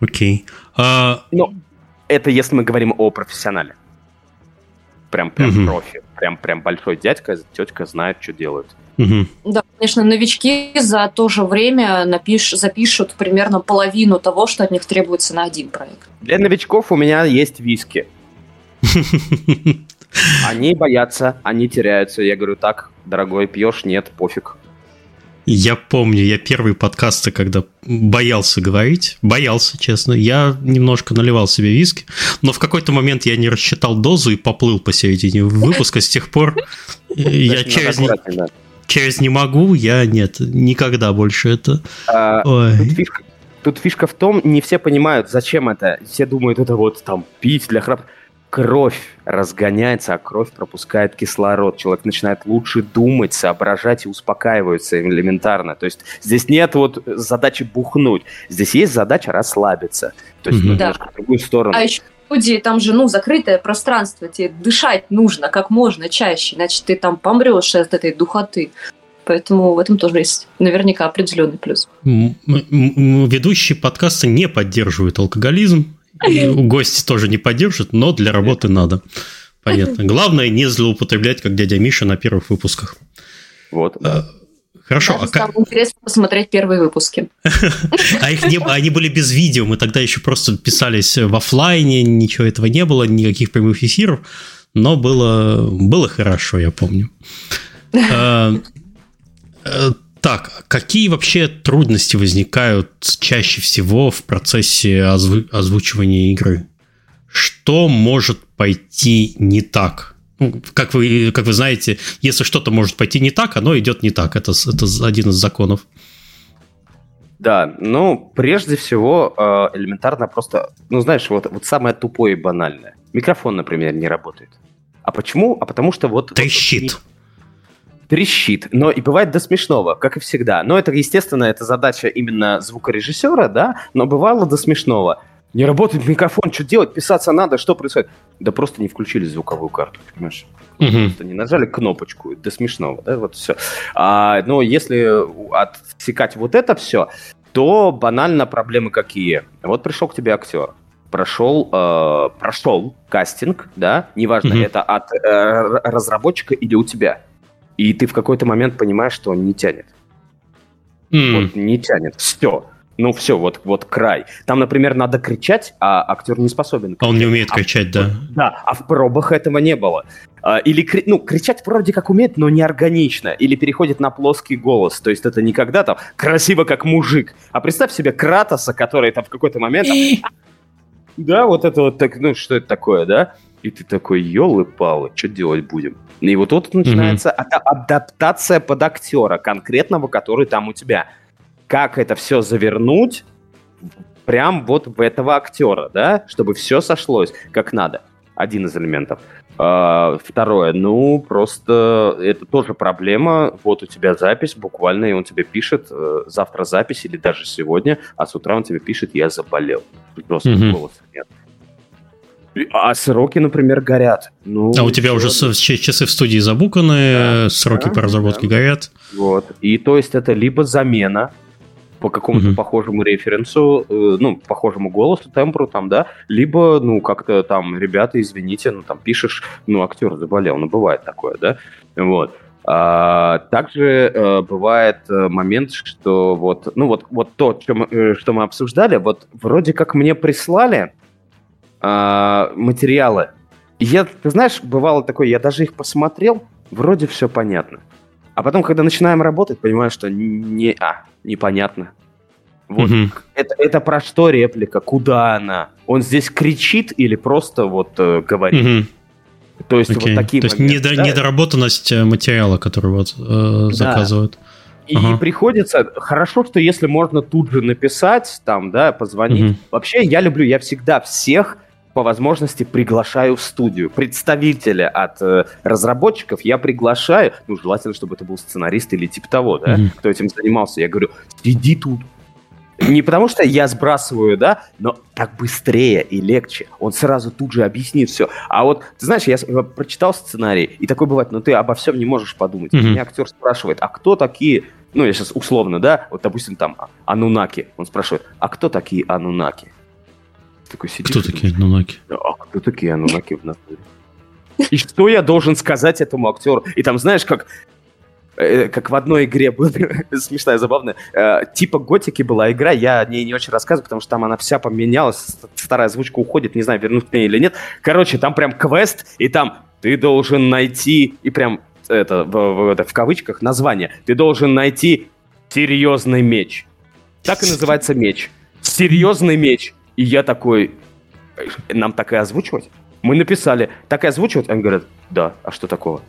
Окей. А... Но это если мы говорим о профессионале. Прям, прям угу. профи. Прям, прям большой дядька, тетка знает, что делают. Угу. Да, конечно, новички за то же время напиш... запишут примерно половину того, что от них требуется на один проект. Для новичков у меня есть виски. Они боятся, они теряются. Я говорю, так, дорогой, пьешь? Нет, пофиг. Я помню, я первые подкасты, когда боялся говорить, боялся, честно, я немножко наливал себе виски, но в какой-то момент я не рассчитал дозу и поплыл посередине выпуска, с тех пор я через... через не могу, я нет, никогда больше это... Тут фишка в том, не все понимают, зачем это, все думают, это вот там пить для храп... Кровь разгоняется, а кровь пропускает кислород. Человек начинает лучше думать, соображать и успокаивается элементарно. То есть здесь нет вот задачи бухнуть. Здесь есть задача расслабиться. То есть mm-hmm. ну, да. немножко в другую сторону. А еще в студии там же, ну, закрытое пространство. Тебе дышать нужно как можно чаще, иначе ты там помрешь от этой духоты. Поэтому в этом тоже есть наверняка определенный плюс. М- м- ведущие подкаста не поддерживают алкоголизм. И гости тоже не поддержат, но для работы надо. Понятно. Главное, не злоупотреблять, как дядя Миша на первых выпусках. Вот. А, хорошо. А стало как... интересно посмотреть первые выпуски. А их не... они были без видео. Мы тогда еще просто писались в офлайне, ничего этого не было, никаких прямых эфиров. Но было, было хорошо, я помню. А... Так, какие вообще трудности возникают чаще всего в процессе озву- озвучивания игры? Что может пойти не так? Как вы, как вы знаете, если что-то может пойти не так, оно идет не так. Это, это один из законов. Да, ну, прежде всего, элементарно просто... Ну, знаешь, вот, вот самое тупое и банальное. Микрофон, например, не работает. А почему? А потому что вот... Трещит. Вот, трещит, но и бывает до смешного, как и всегда. Но это, естественно, это задача именно звукорежиссера, да, но бывало до смешного. Не работает микрофон, что делать, писаться надо, что происходит? Да просто не включили звуковую карту, понимаешь? Угу. Не нажали кнопочку, до смешного, да, вот все. А, но если отсекать вот это все, то банально проблемы какие? Вот пришел к тебе актер. Прошел, э, прошел кастинг, да, неважно, mm-hmm. это от э, разработчика или у тебя. И ты в какой-то момент понимаешь, что он не тянет. Mm. Вот не тянет. Все. Ну все, вот, вот край. Там, например, надо кричать, а актер не способен кричать. Он не умеет а кричать, в... да. Да, а в пробах этого не было. Или ну, кричать вроде как умеет, но неорганично. Или переходит на плоский голос. То есть это не когда там красиво как мужик. А представь себе Кратоса, который там в какой-то момент... Там... Да, вот это вот так, ну что это такое, да? И ты такой, елы-палы, что делать будем? И вот тут начинается mm-hmm. адаптация под актера, конкретного, который там у тебя. Как это все завернуть прям вот в этого актера, да? Чтобы все сошлось как надо. Один из элементов. А, второе, ну, просто это тоже проблема. Вот у тебя запись буквально, и он тебе пишет, завтра запись или даже сегодня, а с утра он тебе пишет, я заболел. Просто mm-hmm. голоса нет. А сроки, например, горят. Ну, а у тебя уже с- часы в студии забуканы, да, сроки да, по разработке да. горят. Вот. И то есть это либо замена по какому-то mm-hmm. похожему референсу, э, ну, похожему голосу, тембру там, да, либо, ну, как-то там, ребята, извините, ну, там, пишешь, ну, актер заболел, ну, бывает такое, да, вот. А, также э, бывает момент, что вот, ну, вот, вот то, что мы, э, что мы обсуждали, вот вроде как мне прислали э, материалы, я, ты знаешь, бывало такое, я даже их посмотрел, вроде все понятно. А потом, когда начинаем работать, понимаю, что не, а, непонятно. Вот. Mm-hmm. Это, это про что реплика? Куда она? Он здесь кричит или просто вот э, говорит? Mm-hmm. То есть okay. вот такие То есть моменты, недо, да? недоработанность материала, который вот э, заказывают. Да. Ага. И приходится... Хорошо, что если можно тут же написать, там, да, позвонить. Mm-hmm. Вообще, я люблю, я всегда всех... по возможности приглашаю в студию. Представителя от э, разработчиков я приглашаю. Ну, желательно, чтобы это был сценарист или типа того, да, mm-hmm. кто этим занимался. Я говорю, сиди тут. Не потому что я сбрасываю, да, но так быстрее и легче. Он сразу тут же объяснит все. А вот, ты знаешь, я прочитал сценарий, и такое бывает, но ты обо всем не можешь подумать. Mm-hmm. Меня актер спрашивает, а кто такие... Ну, я сейчас условно, да, вот, допустим, там, анунаки. Он спрашивает, а кто такие анунаки? Такой сидишь, кто такие анунаки? А кто такие анунаки в натуре? И что я должен сказать этому актеру? И там, знаешь, как, э, как в одной игре было, смешная, забавная, э, типа готики была игра, я о ней не очень рассказываю, потому что там она вся поменялась, старая озвучка уходит, не знаю, вернут к ней или нет. Короче, там прям квест, и там ты должен найти, и прям это в, в, это, в кавычках название, ты должен найти серьезный меч. Так и называется меч. Серьезный меч. И я такой, нам так и озвучивать? Мы написали, так и озвучивать? Они говорят, да, а что такого?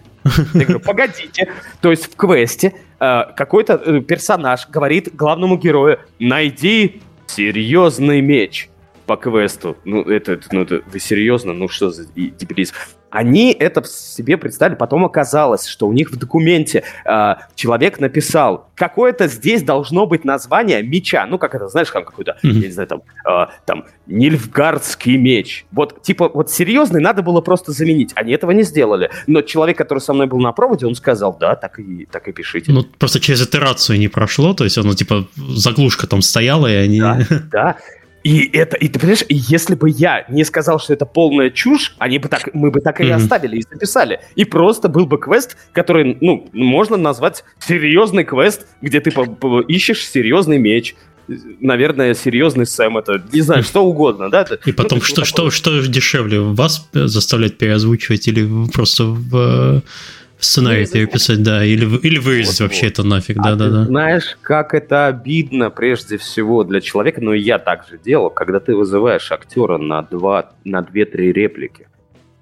Я говорю, погодите. То есть в квесте э, какой-то э, персонаж говорит главному герою, найди серьезный меч по квесту. Ну это, ну, это вы серьезно? Ну что за дебилизм? Они это себе представили, потом оказалось, что у них в документе э, человек написал, какое-то здесь должно быть название меча, ну, как это, знаешь, там какой-то, mm-hmm. я не знаю, там, э, там, Нильфгардский меч. Вот, типа, вот серьезный надо было просто заменить, они этого не сделали. Но человек, который со мной был на проводе, он сказал, да, так и, так и пишите. Ну, просто через итерацию не прошло, то есть, оно, типа, заглушка там стояла, и они... Да, да. И это, и ты понимаешь, если бы я не сказал, что это полная чушь, они бы так, мы бы так и mm-hmm. оставили, и записали. И просто был бы квест, который, ну, можно назвать серьезный квест, где ты по- по- ищешь серьезный меч. Наверное, серьезный Сэм, это, не знаю, что угодно, да? Это, и потом, ну, что, что, что дешевле, вас заставлять переозвучивать или просто в... сценарий переписать, да, или, или вырезать вот, вообще вот. Это нафиг, да-да-да. А знаешь, как это обидно прежде всего для человека, но я так же делал, когда ты вызываешь актера на, два, на две-три реплики,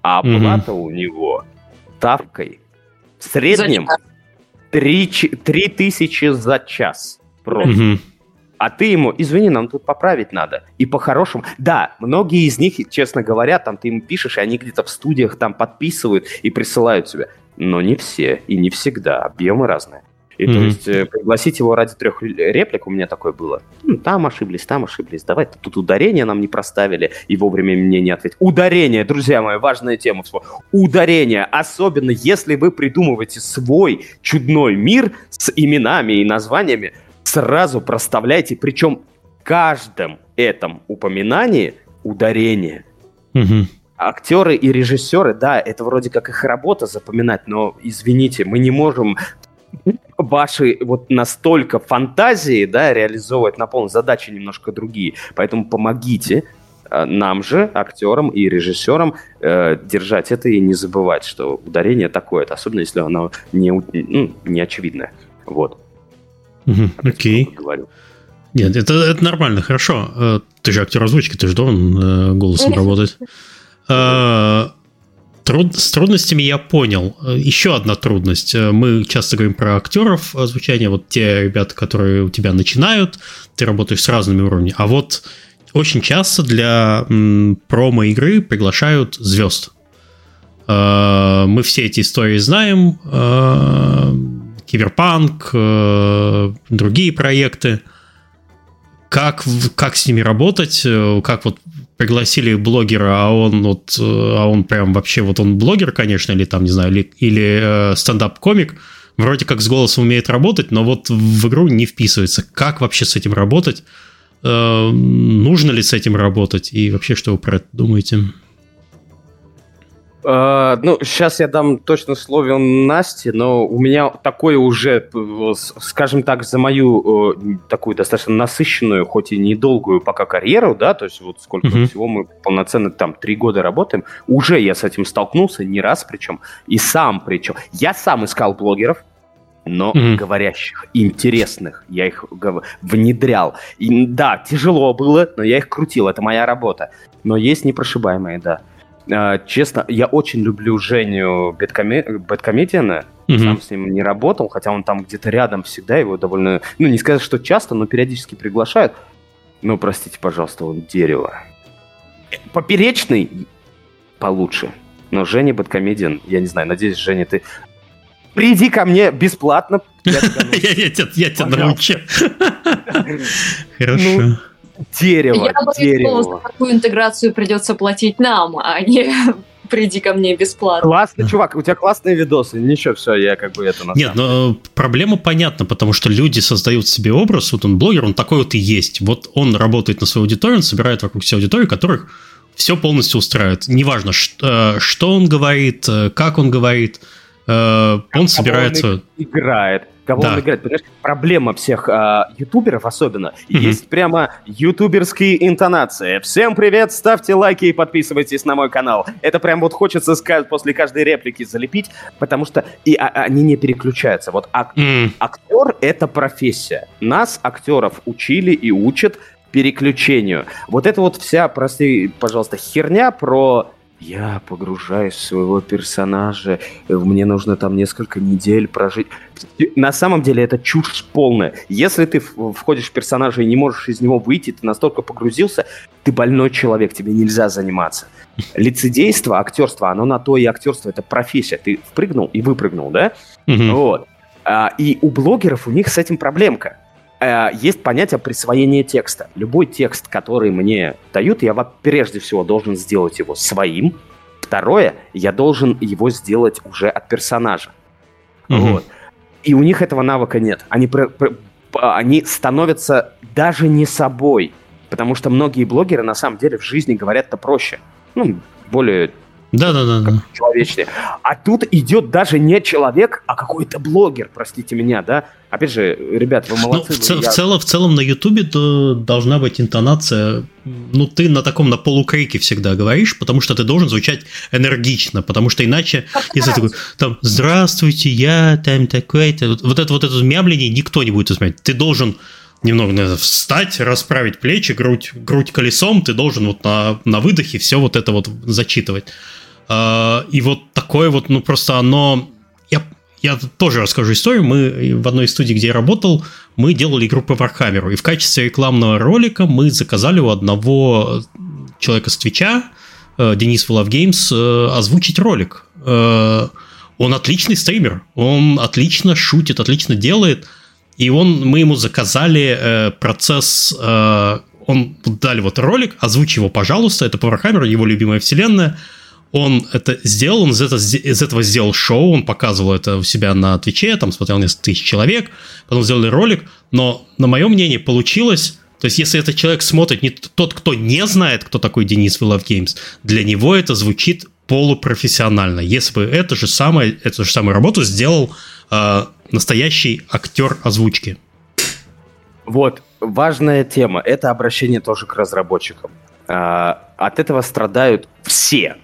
а оплата угу. у него ставкой в среднем три тысячи за час просто. Угу. А ты ему, извини, нам тут поправить надо. И по-хорошему. Да, многие из них, честно говоря, там ты им пишешь, и они где-то в студиях там подписывают и присылают тебе. но не все и не всегда, объемы разные. И mm-hmm. то есть пригласить его ради трех реплик у меня такое было. Ну, там ошиблись, там ошиблись. Давай, тут ударение нам не проставили, и вовремя мне не ответили. Ударение, друзья мои, важная тема. Ударение, особенно если вы придумываете свой чудной мир с именами и названиями, сразу проставляйте, причем в каждом этом упоминании ударение. Mm-hmm. Актеры и режиссеры, да, это вроде как их работа запоминать, но, извините, мы не можем... ваши вот настолько фантазии, да, реализовывать на полную задачу немножко другие. Поэтому помогите нам же, актерам и режиссерам, э, держать это и не забывать, что ударение такое-то, особенно если оно не, ну, не очевидное. Вот. Окей. Okay. Нет, это, это нормально, хорошо. Ты же актер озвучки, ты же должен голосом работать. Труд... С трудностями я понял. Еще одна трудность. Мы часто говорим про актеров озвучания. Вот те ребята, которые у тебя начинают, ты работаешь с разными уровнями. А вот очень часто для м, промо-игры приглашают звезд. Э-э- мы все эти истории знаем. Э-э- Киберпанк, э-э- другие проекты. Как, как с ними работать? Как вот... Пригласили блогера, а он вот, а он прям вообще, вот он блогер, конечно, или там, не знаю, или, или э, стендап-комик, вроде как с голосом умеет работать, но вот в игру не вписывается. Как вообще с этим работать? Э, нужно ли с этим работать? И вообще, что вы про это думаете? Uh, ну, сейчас я дам точно слово Насте, но у меня такое уже, скажем так, за мою э, такую достаточно насыщенную, хоть и недолгую пока карьеру, да, то есть вот сколько uh-huh. всего мы полноценно там три года работаем, уже я с этим столкнулся не раз причем, и сам причем. Я сам искал блогеров, но uh-huh. говорящих, интересных, я их внедрял. И, да, тяжело было, но я их крутил, это моя работа. Но есть непрошибаемые, да. Честно, я очень люблю Женю Bad Comedian. Mm-hmm. Сам с ним не работал, хотя он там где-то рядом всегда, его довольно... Ну, не сказать, что часто, но периодически приглашают. Ну, простите, пожалуйста, он дерево. Поперечный получше. Но Женя Bad Comedian, я не знаю, надеюсь, Женя, ты... Приди ко мне бесплатно. Я тебя научу. Хорошо. Дерево, я дерево. Я боюсь, за такую интеграцию придется платить нам, а не приди ко мне бесплатно. Классный, чувак, у тебя классные видосы. Ничего, все, я как бы это... Нет, но проблема понятна, потому что люди создают себе образ, вот он блогер, он такой вот и есть. Вот он работает на свою аудиторию, он собирает вокруг себя аудиторию, которых все полностью устраивает. Неважно, что он говорит, как он говорит, он собирается... играет. Кого да. он играет? Понимаешь, проблема всех э, ютуберов особенно, mm-hmm. есть прямо ютуберские интонации. Всем привет, ставьте лайки и подписывайтесь на мой канал. Это прям вот хочется сказать после каждой реплики залепить, потому что и, а, они не переключаются. Вот ак- mm. актер — это профессия. Нас, актеров, учили и учат переключению. Вот это вот вся, прости, пожалуйста, херня про... Я погружаюсь в своего персонажа, мне нужно там несколько недель прожить. На самом деле это чушь полная. Если ты входишь в персонажа и не можешь из него выйти, ты настолько погрузился, ты больной человек, тебе нельзя заниматься. Лицедейство, актерство, оно на то и актерство, это профессия. Ты впрыгнул и выпрыгнул, да? Угу. Вот. И у блогеров у них с этим проблемка. Есть понятие присвоения текста. Любой текст, который мне дают, я прежде всего должен сделать его своим. Второе, я должен его сделать уже от персонажа. Mm-hmm. Вот. И у них этого навыка нет. Они, про, про, они становятся даже не собой. Потому что многие блогеры на самом деле в жизни говорят-то проще. Ну, более... Да-да-да. Человечный. А тут идет даже не человек, а какой-то блогер, простите меня, да? Опять же, ребят, вы молодцы. Ну, в, цел, я... в, целом, в целом на Ютубе должна быть интонация, ну, ты на таком, на полукрике всегда говоришь, потому что ты должен звучать энергично, потому что иначе, если ты такой, там, здравствуйте, я там такой-то, вот это вот это мямление никто не будет изменять. Ты должен немного, наверное, встать, расправить плечи, грудь, грудь колесом, ты должен вот на, на выдохе все вот это вот зачитывать. И вот такое вот, ну, просто оно... Я, я тоже расскажу историю. Мы в одной из студий, где я работал, мы делали игру по Warhammer. И в качестве рекламного ролика мы заказали у одного человека с Твича, Денис Волов Геймс, озвучить ролик. Он отличный стример, он отлично шутит, отлично делает. И он, мы ему заказали э, процесс, э, он дали вот ролик, озвучь его, пожалуйста, это Powerhammer, его любимая вселенная. Он это сделал, он из, это, из этого сделал шоу, он показывал это у себя на Твиче, там смотрел несколько тысяч человек, потом сделали ролик, но, на мое мнение, получилось... То есть, если этот человек смотрит, не тот, кто не знает, кто такой Денис We Love Games, для него это звучит полупрофессионально. Если бы это же самое, эту же самую работу сделал э, настоящий актер озвучки. Вот, важная тема. Это обращение тоже к разработчикам. А, от этого страдают все.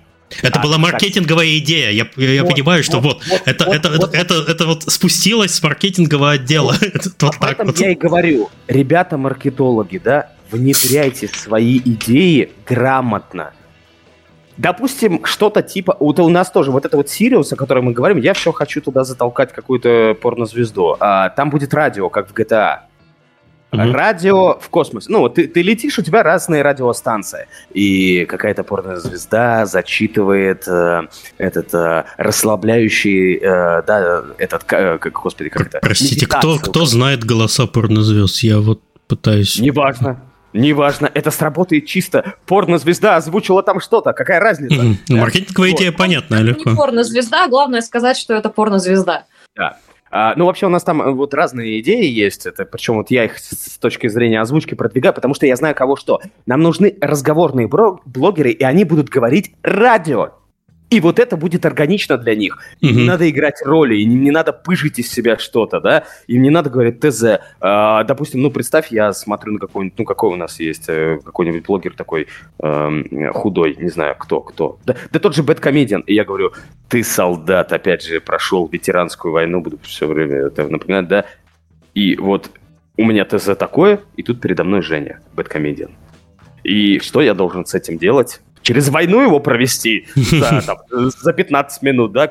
Это а, была маркетинговая так. идея. Я, я вот, понимаю, что вот, вот, вот, это, вот, это, вот. Это, это, это вот спустилось с маркетингового отдела. Вот. Об этом вот. Я и говорю. Ребята, маркетологи, да, внедряйте свои идеи грамотно. Допустим, что-то типа... Вот у нас тоже вот это вот Sirius, о котором мы говорим, я все хочу туда затолкать какую-то порнозвезду. А, там будет радио, как в джи ти эй. Mm-hmm. Радио в космосе. Ну, ты, ты летишь, у тебя разные радиостанции. И какая-то порнозвезда зачитывает э, этот э, расслабляющий... Э, да, этот... Э, как, господи, как это? Простите, кто, кто знает голоса порнозвезд? Я вот пытаюсь... Неважно. Неважно. Это сработает чисто. Порнозвезда озвучила там что-то. Какая разница? Mm-hmm. Да? Маркетинговая вот. Идея понятна, легко. Не порнозвезда, главное сказать, что это порнозвезда. Да. А, ну, вообще, у нас там вот разные идеи есть, это, причем вот я их с точки зрения озвучки продвигаю, потому что я знаю, кого что. Нам нужны разговорные бро- блогеры, и они будут говорить радио. И вот это будет органично для них. Им mm-hmm. не надо играть роли, им не надо пыжить из себя что-то, да? Им не надо говорить ТЗ. А, допустим, ну, представь, я смотрю на какой-нибудь... Ну, какой у нас есть какой-нибудь блогер такой э, худой, не знаю, кто, кто. Да, да тот же Bad Comedian. И я говорю, ты солдат, опять же, прошел ветеранскую войну, буду все время это напоминать, да? И вот у меня ТЗ такое, и тут передо мной Женя, Bad Comedian. И что я должен с этим делать? Через войну его провести за, там, за пятнадцать минут, да,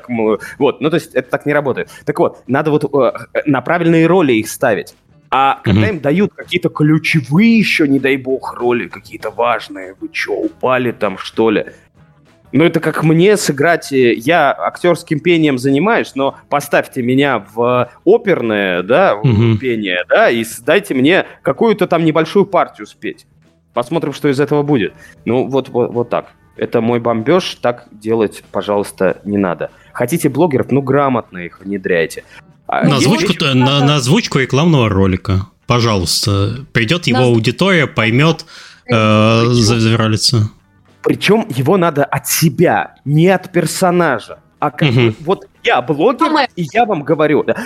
вот, ну, то есть это так не работает. Так вот, надо вот э, на правильные роли их ставить, а когда mm-hmm. им дают какие-то ключевые еще, не дай бог, роли какие-то важные, вы че, упали там, что ли? Ну, это как мне сыграть, я актерским пением занимаюсь, но поставьте меня в оперное, да, mm-hmm. пение, да, и дайте мне какую-то там небольшую партию спеть. Посмотрим, что из этого будет. Ну, вот, вот, вот так. Это мой бомбеж. Так делать, пожалуйста, не надо. Хотите блогеров? Ну, грамотно их внедряйте. На озвучку, речь... на, на озвучку рекламного ролика. Пожалуйста. Придет его на... аудитория, поймет, э, завиралится. Причем его надо от себя, не от персонажа. А как... угу. Вот я блогер, Мама. И я вам говорю, да,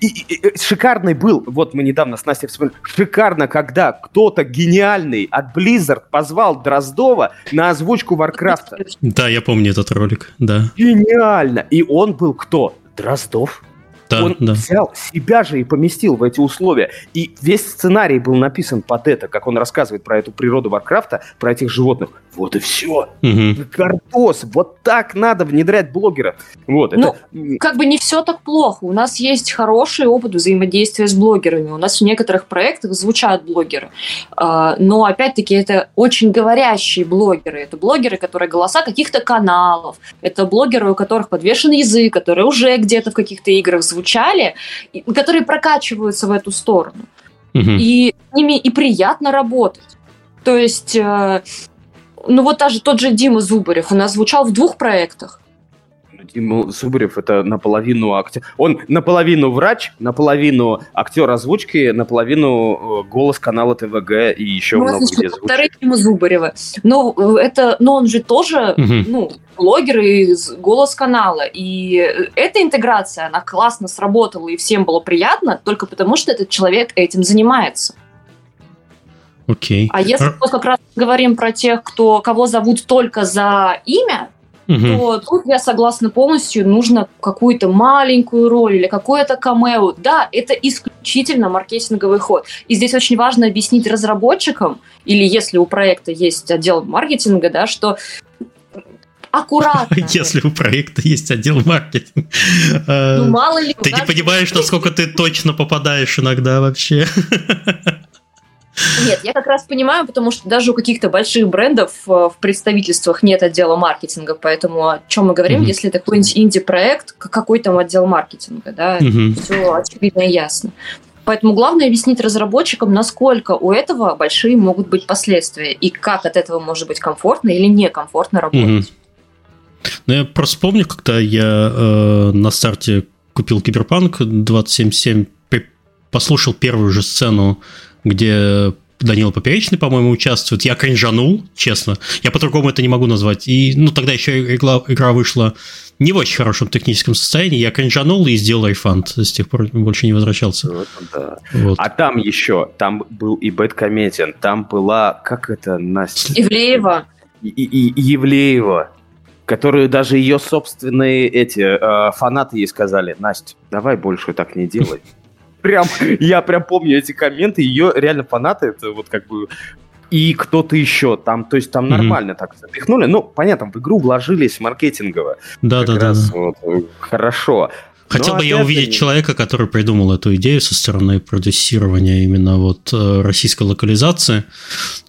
и, и, и, шикарный был, вот мы недавно с Настей вспомнили, шикарно, когда кто-то гениальный от Blizzard позвал Дроздова на озвучку Warcraft. Да, я помню этот ролик, да. Гениально! И он был кто? Дроздов. Да, он да. взял себя же и поместил в эти условия. И весь сценарий был написан под это, как он рассказывает про эту природу Варкрафта, про этих животных. Вот и все. Угу. Кардос. Вот так надо внедрять блогера. Вот, ну, это... как бы не все так плохо. У нас есть хороший опыт взаимодействия с блогерами. У нас в некоторых проектах звучат блогеры. Но, опять-таки, это очень говорящие блогеры. Это блогеры, которые голоса каких-то каналов. Это блогеры, у которых подвешен язык, которые уже где-то в каких-то играх звучат. Звучали, которые прокачиваются в эту сторону. Угу. И с ними и приятно работать. То есть, э, ну вот даже тот же Дима Зубарев, он озвучал в двух проектах. Дима Зубарев это наполовину актер. Он наполовину врач, наполовину актер озвучки, наполовину голос канала ТВГ и еще ну, много где звучит. Вторые Дима Зубарева. Но, это, но он же тоже угу. ну, блогер и голос канала. И эта интеграция, она классно сработала и всем было приятно, только потому что этот человек этим занимается. Окей. Okay. А если мы как раз говорим про тех, кто, кого зовут только за имя, Uh-huh. то тут я согласна полностью, нужно какую-то маленькую роль или какое-то камео. Да, это исключительно маркетинговый ход. И здесь очень важно объяснить разработчикам, или если у проекта есть отдел маркетинга, да, что аккуратно. Если у проекта есть отдел маркетинга. Ну, мало ли. Ты не понимаешь, насколько ты точно попадаешь иногда вообще. Нет, я как раз понимаю, потому что даже у каких-то больших брендов в представительствах нет отдела маркетинга, поэтому о чем мы говорим, mm-hmm. если это какой-нибудь инди-проект, какой там отдел маркетинга, да, mm-hmm. все очевидно и ясно. Поэтому главное объяснить разработчикам, насколько у этого большие могут быть последствия и как от этого может быть комфортно или некомфортно работать. Mm-hmm. Ну, я просто помню, когда я э, на старте купил Киберпанк двадцать семь семь, послушал первую же сцену, где Данила Поперечный, по-моему, участвует. Я кринжанул, честно. Я по-другому это не могу назвать. И, ну, тогда еще игра, игра вышла не в очень хорошем техническом состоянии. Я кринжанул и сделал рефанд. С тех пор больше не возвращался. Вот, да. Вот. А там еще, там был и Bad Comedian, там была, как это, Настя? Ивлеева. И, и, и Ивлеева, которую даже ее собственные эти э, фанаты ей сказали: Настя, давай больше так не делай. Прям, я прям помню эти комменты, ее реально фанаты, это вот как бы и кто-то еще там, то есть там mm-hmm. нормально так запихнули, ну понятно, в игру вложились маркетингово, да, да, да, вот, хорошо. Хотел Но бы я увидеть нет. человека, который придумал эту идею со стороны продюсирования именно вот российской локализации,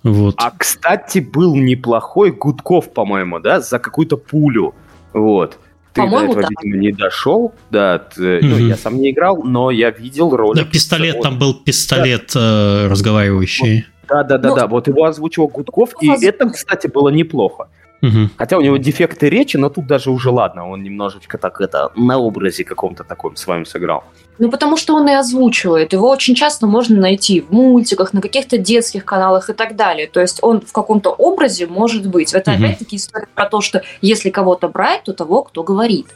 вот. А кстати был неплохой Гудков, по-моему, да, за какую-то пулю, вот. Ты По-моему, до этого, да. видимо, не дошел, да, ты, mm-hmm. ну, я сам не играл, но я видел ролик. Да, пистолет, вот. Там был пистолет да. э, разговаривающий. Да-да-да, вот, но... вот его озвучивал Гудков, ну, и вас... это, кстати, было неплохо. Mm-hmm. Хотя у него дефекты речи, но тут даже уже ладно, он немножечко так это на образе каком-то таком с вами сыграл. Ну, потому что он и озвучивает, его очень часто можно найти в мультиках, на каких-то детских каналах и так далее, то есть он в каком-то образе может быть. Это uh-huh. опять-таки история про то, что если кого-то брать, то того, кто говорит.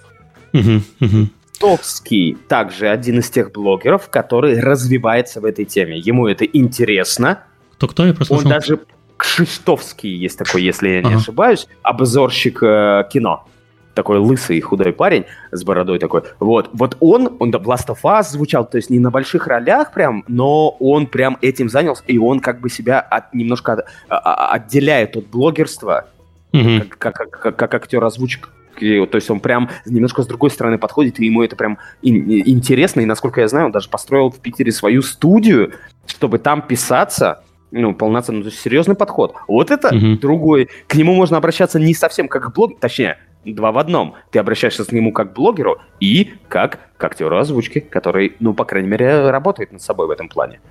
Uh-huh. Uh-huh. Топский также один из тех блогеров, который развивается в этой теме, ему это интересно. Кто-кто? Я прослушал. Он даже Кшистовский есть такой, если я не uh-huh. ошибаюсь, обзорщик э, кино. Такой лысый, худой парень с бородой такой. Вот, вот он, он до Last of Us звучал, то есть не на больших ролях прям, но он прям этим занялся, и он как бы себя от, немножко от, а, отделяет от блогерства, mm-hmm. как, как, как, как актер-озвучик. То есть он прям немножко с другой стороны подходит, и ему это прям ин- интересно. И, насколько я знаю, он даже построил в Питере свою студию, чтобы там писаться. Ну, полноценно, то есть серьезный подход. Вот это mm-hmm. другой. К нему можно обращаться не совсем как к блогеру, точнее, два в одном. Ты обращаешься к нему как к блогеру и как к актеру озвучки, который, ну, по крайней мере, работает над собой в этом плане.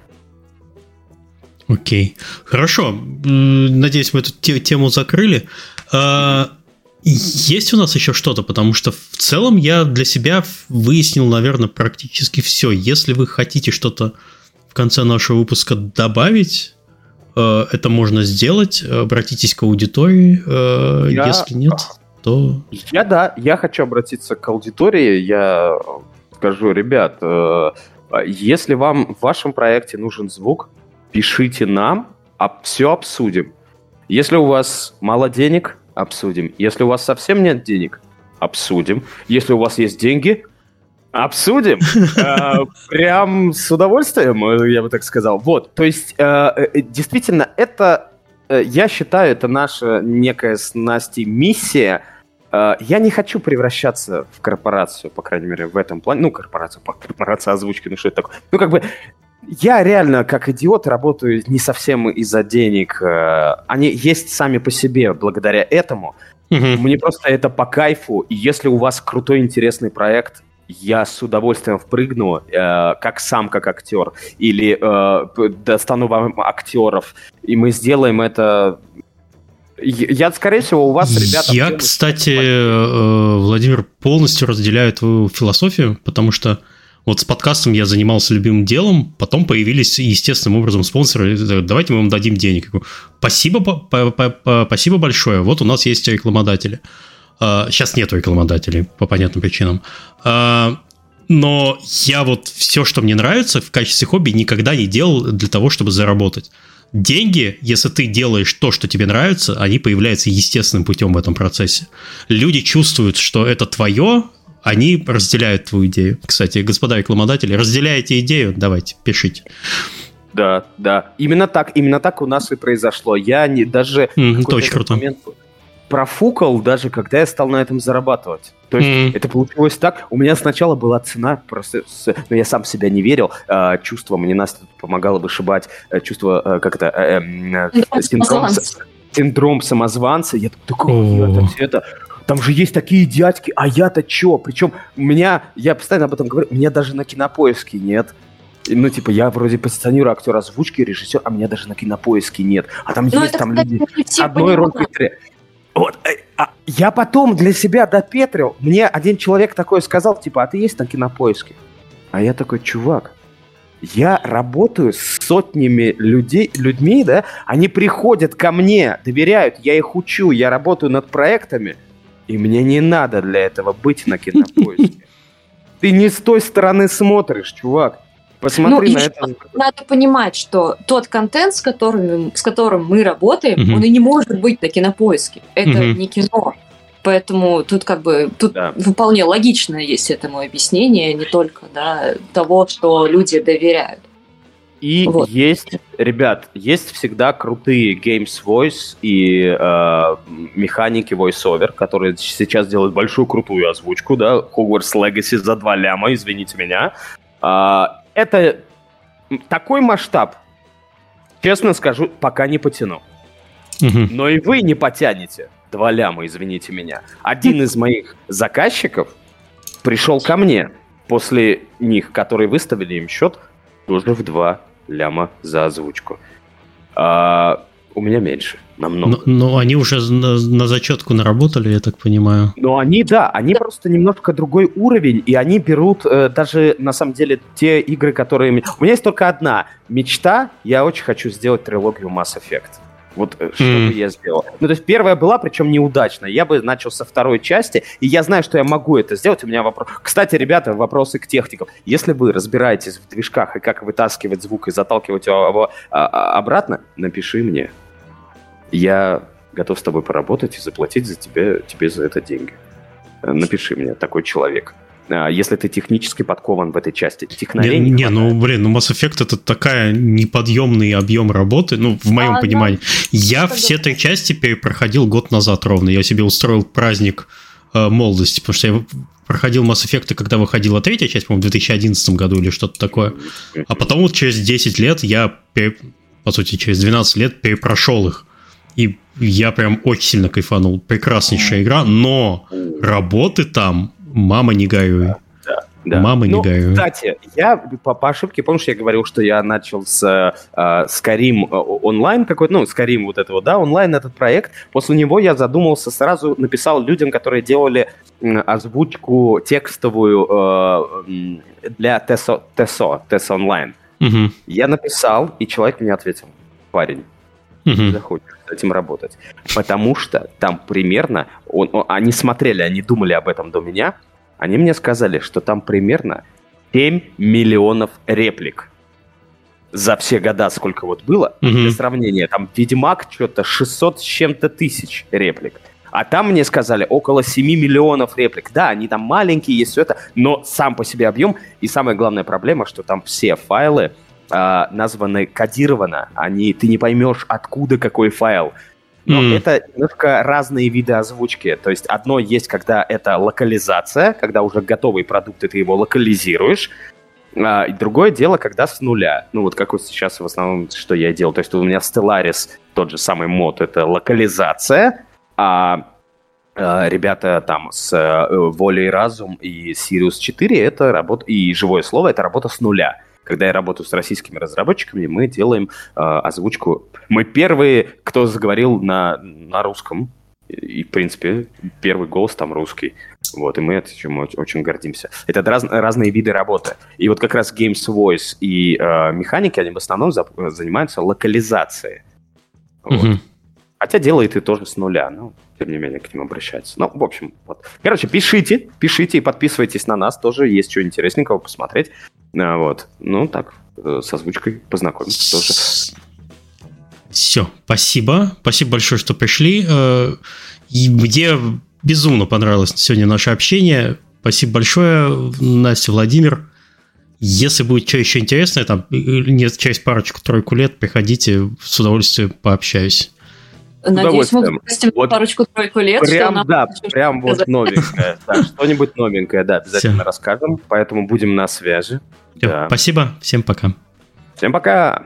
Окей. Хорошо. Надеюсь, мы эту тему закрыли. Есть у нас еще что-то? Потому что в целом я для себя выяснил, наверное, практически все. Если вы хотите что-то в конце нашего выпуска добавить... Это можно сделать. Обратитесь к аудитории. Я... Если нет, то... Я, да, я хочу обратиться к аудитории. Я скажу, ребят, если вам в вашем проекте нужен звук, пишите нам, а все обсудим. Если у вас мало денег, обсудим. Если у вас совсем нет денег, обсудим. Если у вас есть деньги... Обсудим. Прям с удовольствием, я бы так сказал. Вот, то есть, действительно, это, я считаю, это наша некая с Настей миссия. Я не хочу превращаться в корпорацию, по крайней мере, в этом плане. Ну, корпорацию, корпорация озвучки, ну что это такое? Ну, как бы, я реально, как идиот, работаю не совсем из-за денег. Они есть сами по себе благодаря этому. Мне просто это по кайфу. И если у вас крутой, интересный проект... Я с удовольствием впрыгну, э, как сам, как актер, или э, достану вам актеров, и мы сделаем это... Я, скорее всего, у вас, ребята... Я, делаю... кстати, э, Владимир, полностью разделяю твою философию, потому что вот с подкастом я занимался любимым делом, потом появились естественным образом спонсоры, давайте мы вам дадим денег. Спасибо, спасибо большое, вот у нас есть рекламодатели. Сейчас нету рекламодателей по понятным причинам. Но я вот все, что мне нравится в качестве хобби, никогда не делал для того, чтобы заработать. Деньги, если ты делаешь то, что тебе нравится, они появляются естественным путем в этом процессе. Люди чувствуют, что это твое, они разделяют твою идею. Кстати, господа рекламодатели, разделяете идею? Давайте, пишите. Да, да. Именно так, именно так у нас и произошло. Я не даже... Mm, это очень круто. Момент... профукал, даже когда я стал на этом зарабатывать. То есть mm-hmm. это получилось так. У меня сначала была цена, просто, но ну, я сам в себя не верил. Э, чувство мне Настя помогало вышибать, э, чувство э, как-то э, э, э, синдром, синдром самозванца. Я такой, oh. это, это, там же есть такие дядьки, а я-то чё? Причем у меня, я постоянно об этом говорю, у меня даже на Кинопоиске нет. Ну, типа, я вроде позиционирую актера озвучки, режиссер, а меня даже на Кинопоиске нет. А там ну, есть это, там кстати, люди одной роликой трек. Вот. А я потом для себя допетрил. Мне один человек такой сказал, типа, а ты есть на Кинопоиске? А я такой, чувак, я работаю с сотнями людей, людьми, да? Они приходят ко мне, доверяют, я их учу, я работаю над проектами, и мне не надо для этого быть на Кинопоиске. Ты не с той стороны смотришь, чувак. Посмотри ну, на это. Надо понимать, что тот контент, с которым, с которым мы работаем, mm-hmm. он и не может быть на Кинопоиске. Это mm-hmm. не кино. Поэтому тут как бы тут да. вполне логично есть этому объяснение, не только да, того, что люди доверяют. И вот. Есть, ребят, есть всегда крутые Games Voice и э, механики VoiceOver, которые сейчас делают большую крутую озвучку, да, Hogwarts Legacy за два ляма, извините меня. А, это такой масштаб, честно скажу, пока не потяну. Угу. Но и вы не потянете два ляма, извините меня. Один из моих заказчиков пришел ко мне после них, которые выставили им счет тоже в два ляма за озвучку. А, у меня меньше, намного. Но, но они уже на, на зачетку наработали, я так понимаю. Но они, да, они просто немножко другой уровень, и они берут э, даже, на самом деле, те игры, которые... У меня есть только одна мечта, я очень хочу сделать трилогию Mass Effect. Вот mm. что бы я сделал. Ну, то есть первая была, причем неудачная. Я бы начал со второй части, и я знаю, что я могу это сделать. У меня вопрос... Кстати, ребята, вопросы к техникам. Если вы разбираетесь в движках и как вытаскивать звук и заталкивать его обратно, напиши мне. Я готов с тобой поработать и заплатить за тебя, тебе за это деньги. Напиши мне, такой человек. Если ты технически подкован в этой части. Не, не, не ну, блин, ну Mass Effect это такая неподъемный объем работы, ну, в моем а, понимании. Да. Я что все три части перепроходил год назад ровно. Я себе устроил праздник э, молодости, потому что я проходил Mass Effect, когда выходила третья часть, по-моему, в две тысячи одиннадцатом году или что-то такое. А потом вот через десять лет я, пере... по сути, через двенадцать лет перепрошел их. И я прям очень сильно кайфанул. Прекраснейшая игра, но работы там, мама не горюй. Да, да. Мама ну, не горюй. Кстати, я по, по ошибке, помнишь, я говорил, что я начал с э, Skyrim онлайн какой-то, ну, Skyrim вот этого, да, онлайн этот проект. После него я задумался, сразу написал людям, которые делали озвучку текстовую э, для ТЭСО, ТЭСО, ТЭС онлайн. Угу. Я написал, и человек мне ответил, парень. Mm-hmm. захочешь с этим работать. Потому что там примерно... Он, он, они смотрели, они думали об этом до меня. Они мне сказали, что там примерно семь миллионов реплик за все года, сколько вот было. Mm-hmm. Для сравнения, там «Ведьмак» что-то шестьсот с чем-то тысяч реплик. А там мне сказали около семь миллионов реплик. Да, они там маленькие, есть все это, но сам по себе объем. И самая главная проблема, что там все файлы названы кодированно, они, ты не поймешь, откуда какой файл. Но mm. это немножко разные виды озвучки. То есть одно есть, когда это локализация, когда уже готовый продукт, и ты его локализируешь. А, и другое дело, когда с нуля. Ну вот как вот сейчас в основном, что я делал. То есть у меня Stellaris, тот же самый мод, это локализация, а ребята там с Боля и разум и Сириус четыре это работа, и Живое слово, это работа с нуля. Когда я работаю с российскими разработчиками, мы делаем э, озвучку. Мы первые, кто заговорил на, на русском. И, в принципе, первый голос там русский. Вот, и мы этим очень, очень гордимся. Это раз, разные виды работы. И вот как раз Games Voice и э, механики, они в основном за, занимаются локализацией. Вот. Mm-hmm. Хотя делает и тоже с нуля, но, тем не менее, к ним обращаются. Ну, в общем, вот. Короче, пишите, пишите и подписывайтесь на нас. Тоже есть что интересненького посмотреть. Вот. Ну, так, с озвучкой познакомиться тоже. Все, спасибо. Спасибо большое, что пришли. И мне безумно понравилось сегодня наше общение. Спасибо большое, Настя, Владимир. Если будет что еще интересное, там, через парочку-тройку лет, приходите, с удовольствием пообщаюсь. Надеюсь, мы выпустим вот парочку-тройку лет. Прям, да, прям вот новенькое. Да, что-нибудь новенькое, да, обязательно Все. расскажем. Поэтому будем на связи. Все, да. Спасибо, всем пока. Всем пока.